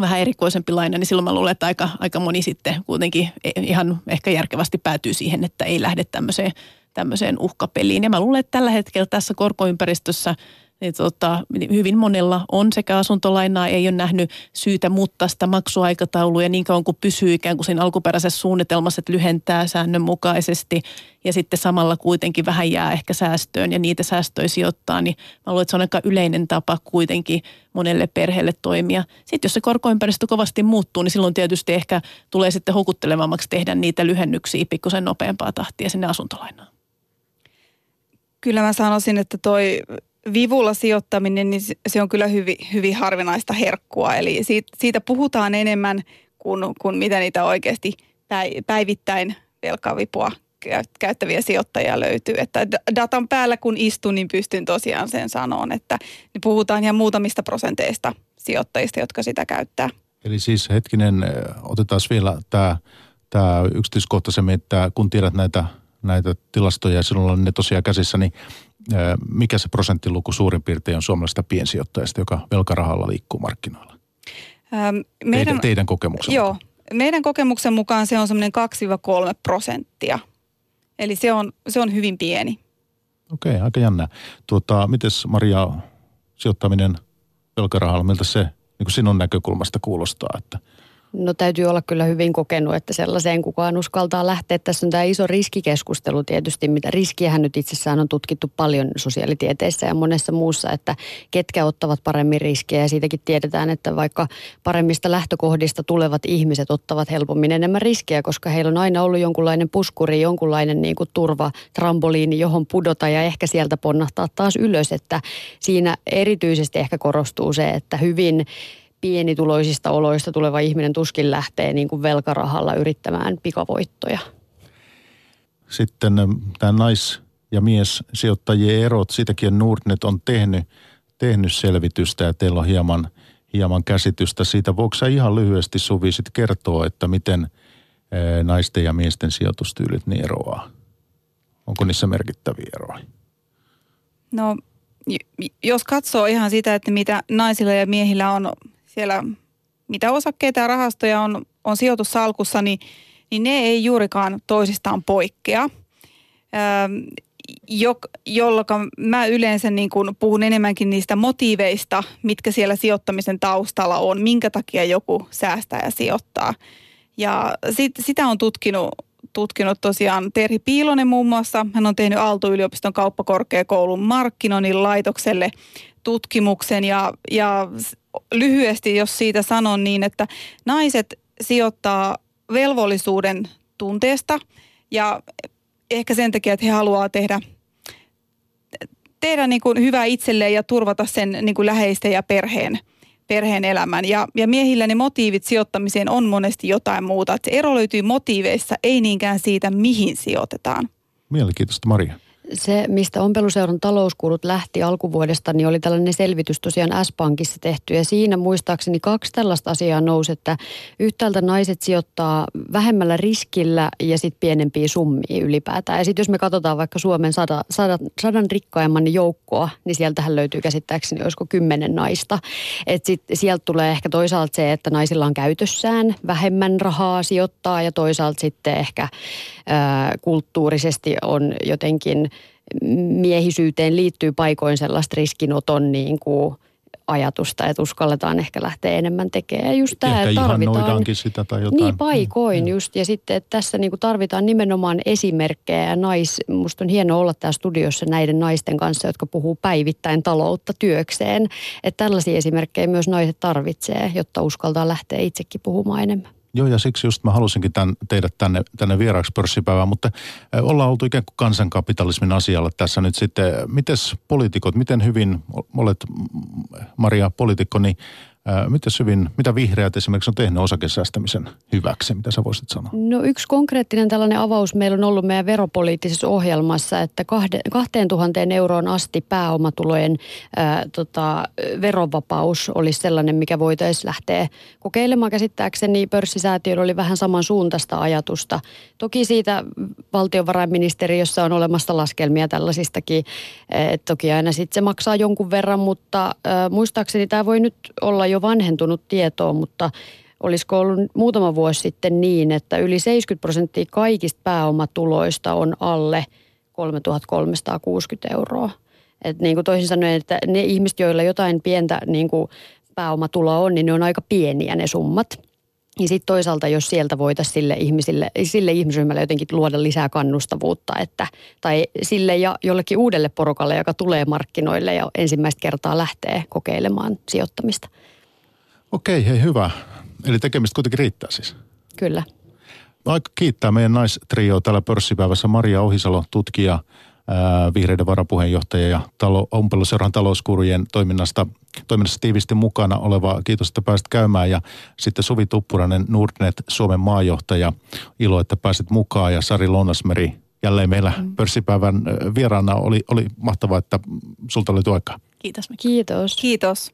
vähän erikoisempi laina, niin silloin mä luulen, että aika, aika moni sitten kuitenkin ihan ehkä järkevästi päätyy siihen, että ei lähde tämmöiseen, tämmöiseen uhkapeliin. Ja mä luulen, että tällä hetkellä tässä korkoympäristössä niin tota, hyvin monella on sekä asuntolainaa, ei ole nähnyt syytä muuttaa sitä maksuaikataulua ja niin kauan kuin pysyy ikään kuin siinä alkuperäisessä suunnitelmassa, että lyhentää säännönmukaisesti ja sitten samalla kuitenkin vähän jää ehkä säästöön ja niitä säästöjä sijoittaa, niin mä luulen, että se on aika yleinen tapa kuitenkin monelle perheelle toimia. Sitten jos se korkoympäristö kovasti muuttuu, niin silloin tietysti ehkä tulee sitten houkuttelevammaksi tehdä niitä lyhennyksiä pikkusen nopeampaa tahtia sinne asuntolainaan. Kyllä mä sanoisin, että toi vivulla sijoittaminen, niin se on kyllä hyvin, hyvin harvinaista herkkua. Eli siitä, siitä puhutaan enemmän kuin, kuin mitä niitä oikeasti päivittäin velkavipua käyttäviä sijoittajia löytyy. Että datan päällä kun istun, niin pystyn tosiaan sen sanoon, että puhutaan ihan muutamista prosenteista sijoittajista, jotka sitä käyttää. Eli siis hetkinen, otetaan vielä tämä, tämä yksityiskohtaisemmin, että kun tiedät näitä, näitä tilastoja ja sinulla on ne tosiaan käsissä, niin mikä se prosenttiluku suurin piirtein on suomalaisesta piensijoittajasta, joka velkarahalla liikkuu markkinoilla? Meidän, teidän, teidän kokemuksella. Joo, Meidän kokemuksen mukaan se on semmoinen kaksi kolme prosenttia. Eli se on, se on hyvin pieni. Okei, okay, aika jännä. Tuota, mites Maria, sijoittaminen velkarahalla, miltä se niin sinun näkökulmasta kuulostaa? Että... No täytyy olla kyllä hyvin kokenut, että sellaiseen kukaan uskaltaa lähteä. Tässä on tämä iso riskikeskustelu tietysti, mitä riskiähän nyt itsessään on tutkittu paljon sosiaalitieteissä ja monessa muussa, että ketkä ottavat paremmin riskiä. Ja siitäkin tiedetään, että vaikka paremmista lähtökohdista tulevat ihmiset ottavat helpommin enemmän riskiä, koska heillä on aina ollut jonkunlainen puskuri, jonkunlainen niin kuin turva, trampoliini, johon pudota ja ehkä sieltä ponnahtaa taas ylös. Että siinä erityisesti ehkä korostuu se, että hyvin... pienituloisista oloista tuleva ihminen tuskin lähtee niin kuin velkarahalla yrittämään pikavoittoja. Sitten tämä nais- ja miessijoittajien erot, sitäkin Nordnet on tehnyt, tehnyt selvitystä ja teillä on hieman, hieman käsitystä siitä. Voiko sä ihan lyhyesti, Suvi, sit kertoa, että miten naisten ja miesten sijoitustyylit niin eroaa? Onko niissä merkittäviä eroja? No, jos katsoo ihan sitä, että mitä naisilla ja miehillä on... Siellä mitä osakkeita ja rahastoja on, on sijoitussalkussa, niin, niin ne ei juurikaan toisistaan poikkea, jo, jolloin mä yleensä niin kun puhun enemmänkin niistä motiiveista, mitkä siellä sijoittamisen taustalla on, minkä takia joku säästää ja sijoittaa. Ja sit, sitä on tutkinut, tutkinut tosiaan Terhi Piilonen muun muassa. Hän on tehnyt Aalto-yliopiston kauppakorkeakoulun markkinoinnin laitokselle tutkimuksen ja, ja lyhyesti, jos siitä sanon niin, että naiset sijoittaa velvollisuuden tunteesta ja ehkä sen takia, että he haluaa tehdä, tehdä niin kuin hyvää itselleen ja turvata sen niin kuin läheisten ja perheen, perheen elämän. Ja, ja miehillä ne motiivit sijoittamiseen on monesti jotain muuta. Että se ero löytyy motiiveissa, ei niinkään siitä, mihin sijoitetaan. Mielenkiintoista, Maria. Se, mistä Ompeluseuran talousgurut lähti alkuvuodesta, niin oli tällainen selvitys tosiaan S-Pankissa tehty. Ja siinä muistaakseni kaksi tällaista asiaa nousi, että yhtäältä naiset sijoittaa vähemmällä riskillä ja sitten pienempiä summia ylipäätään. Ja sitten jos me katsotaan vaikka Suomen sada, sada, sadan rikkaimman joukkoa, niin sieltähän löytyy käsittääkseni, olisiko kymmenen naista. Että sitten sieltä tulee ehkä toisaalta se, että naisilla on käytössään vähemmän rahaa sijoittaa ja toisaalta sitten ehkä ää, kulttuurisesti on jotenkin... miehisyyteen liittyy paikoin sellaista riskinoton niin kuin ajatusta, että uskalletaan ehkä lähteä enemmän tekemään. Just tämä, että tarvitaan sitä tai jotain. Niin paikoin ja. Just. Ja sitten että tässä niin kuin tarvitaan nimenomaan esimerkkejä ja nais, musta on hienoa olla täällä studiossa näiden naisten kanssa, jotka puhuu päivittäin taloutta työkseen. Että tällaisia esimerkkejä myös naiset tarvitsee, jotta uskaltaa lähteä itsekin puhumaan enemmän. Joo, ja siksi just mä halusinkin tämän, teidät tänne, tänne vieraaksi pörssipäivään, mutta ollaan oltu ikään kuin kansankapitalismin asialla tässä nyt sitten. Mites poliitikot, miten hyvin olet, Maria, poliitikko, niin mites hyvin, mitä vihreät esimerkiksi on tehnyt osakesäästämisen hyväksi, mitä sä voisit sanoa? No yksi konkreettinen tällainen avaus meillä on ollut meidän veropoliittisessa ohjelmassa, että kahde, kahteen tuhanteen euroon asti pääomatulojen ää, tota, verovapaus olisi sellainen, mikä voitaisiin lähteä kokeilemaan. Käsittääkseni pörssisäätiöllä oli vähän samansuuntaista ajatusta. Toki siitä valtiovarainministeriössä on olemassa laskelmia tällaisistakin, et toki aina sitten se maksaa jonkun verran, mutta ää, muistaakseni tämä voi nyt olla jo vanhentunut tietoa, mutta olisiko ollut muutama vuosi sitten niin, että yli seitsemänkymmentä prosenttia kaikista pääomatuloista on alle kolmetuhattakolmesataakuusikymmentä euroa. Et niin kuin toisin sanoen, että ne ihmiset, joilla jotain pientä niin kuin pääomatuloa on, niin ne on aika pieniä ne summat. Ja sitten toisaalta, jos sieltä voitaisiin sille ihmisille, sille ihmisryhmälle jotenkin luoda lisää kannustavuutta, että, tai sille ja jollekin uudelle porukalle, joka tulee markkinoille ja ensimmäistä kertaa lähtee kokeilemaan sijoittamista. Okei, hei hyvä. Eli tekemistä kuitenkin riittää siis. Kyllä. Aika kiittää meidän naistrioa täällä pörssipäivässä. Maria Ohisalo, tutkija, ää, vihreiden varapuheenjohtaja ja talo, Ompeluseuran talousgurujen toiminnasta toiminnassa tiivisti mukana oleva. Kiitos, että pääsit käymään. Ja sitten Suvi Tuppurainen, Nordnet, Suomen maajohtaja. Ilo, että pääsit mukaan. Ja Sari Lounasmeri, jälleen meillä mm. pörssipäivän vieraana. Oli, oli mahtavaa, että sulta oli tuo aikaa. Kiitos, Mikko. Kiitos. Kiitos.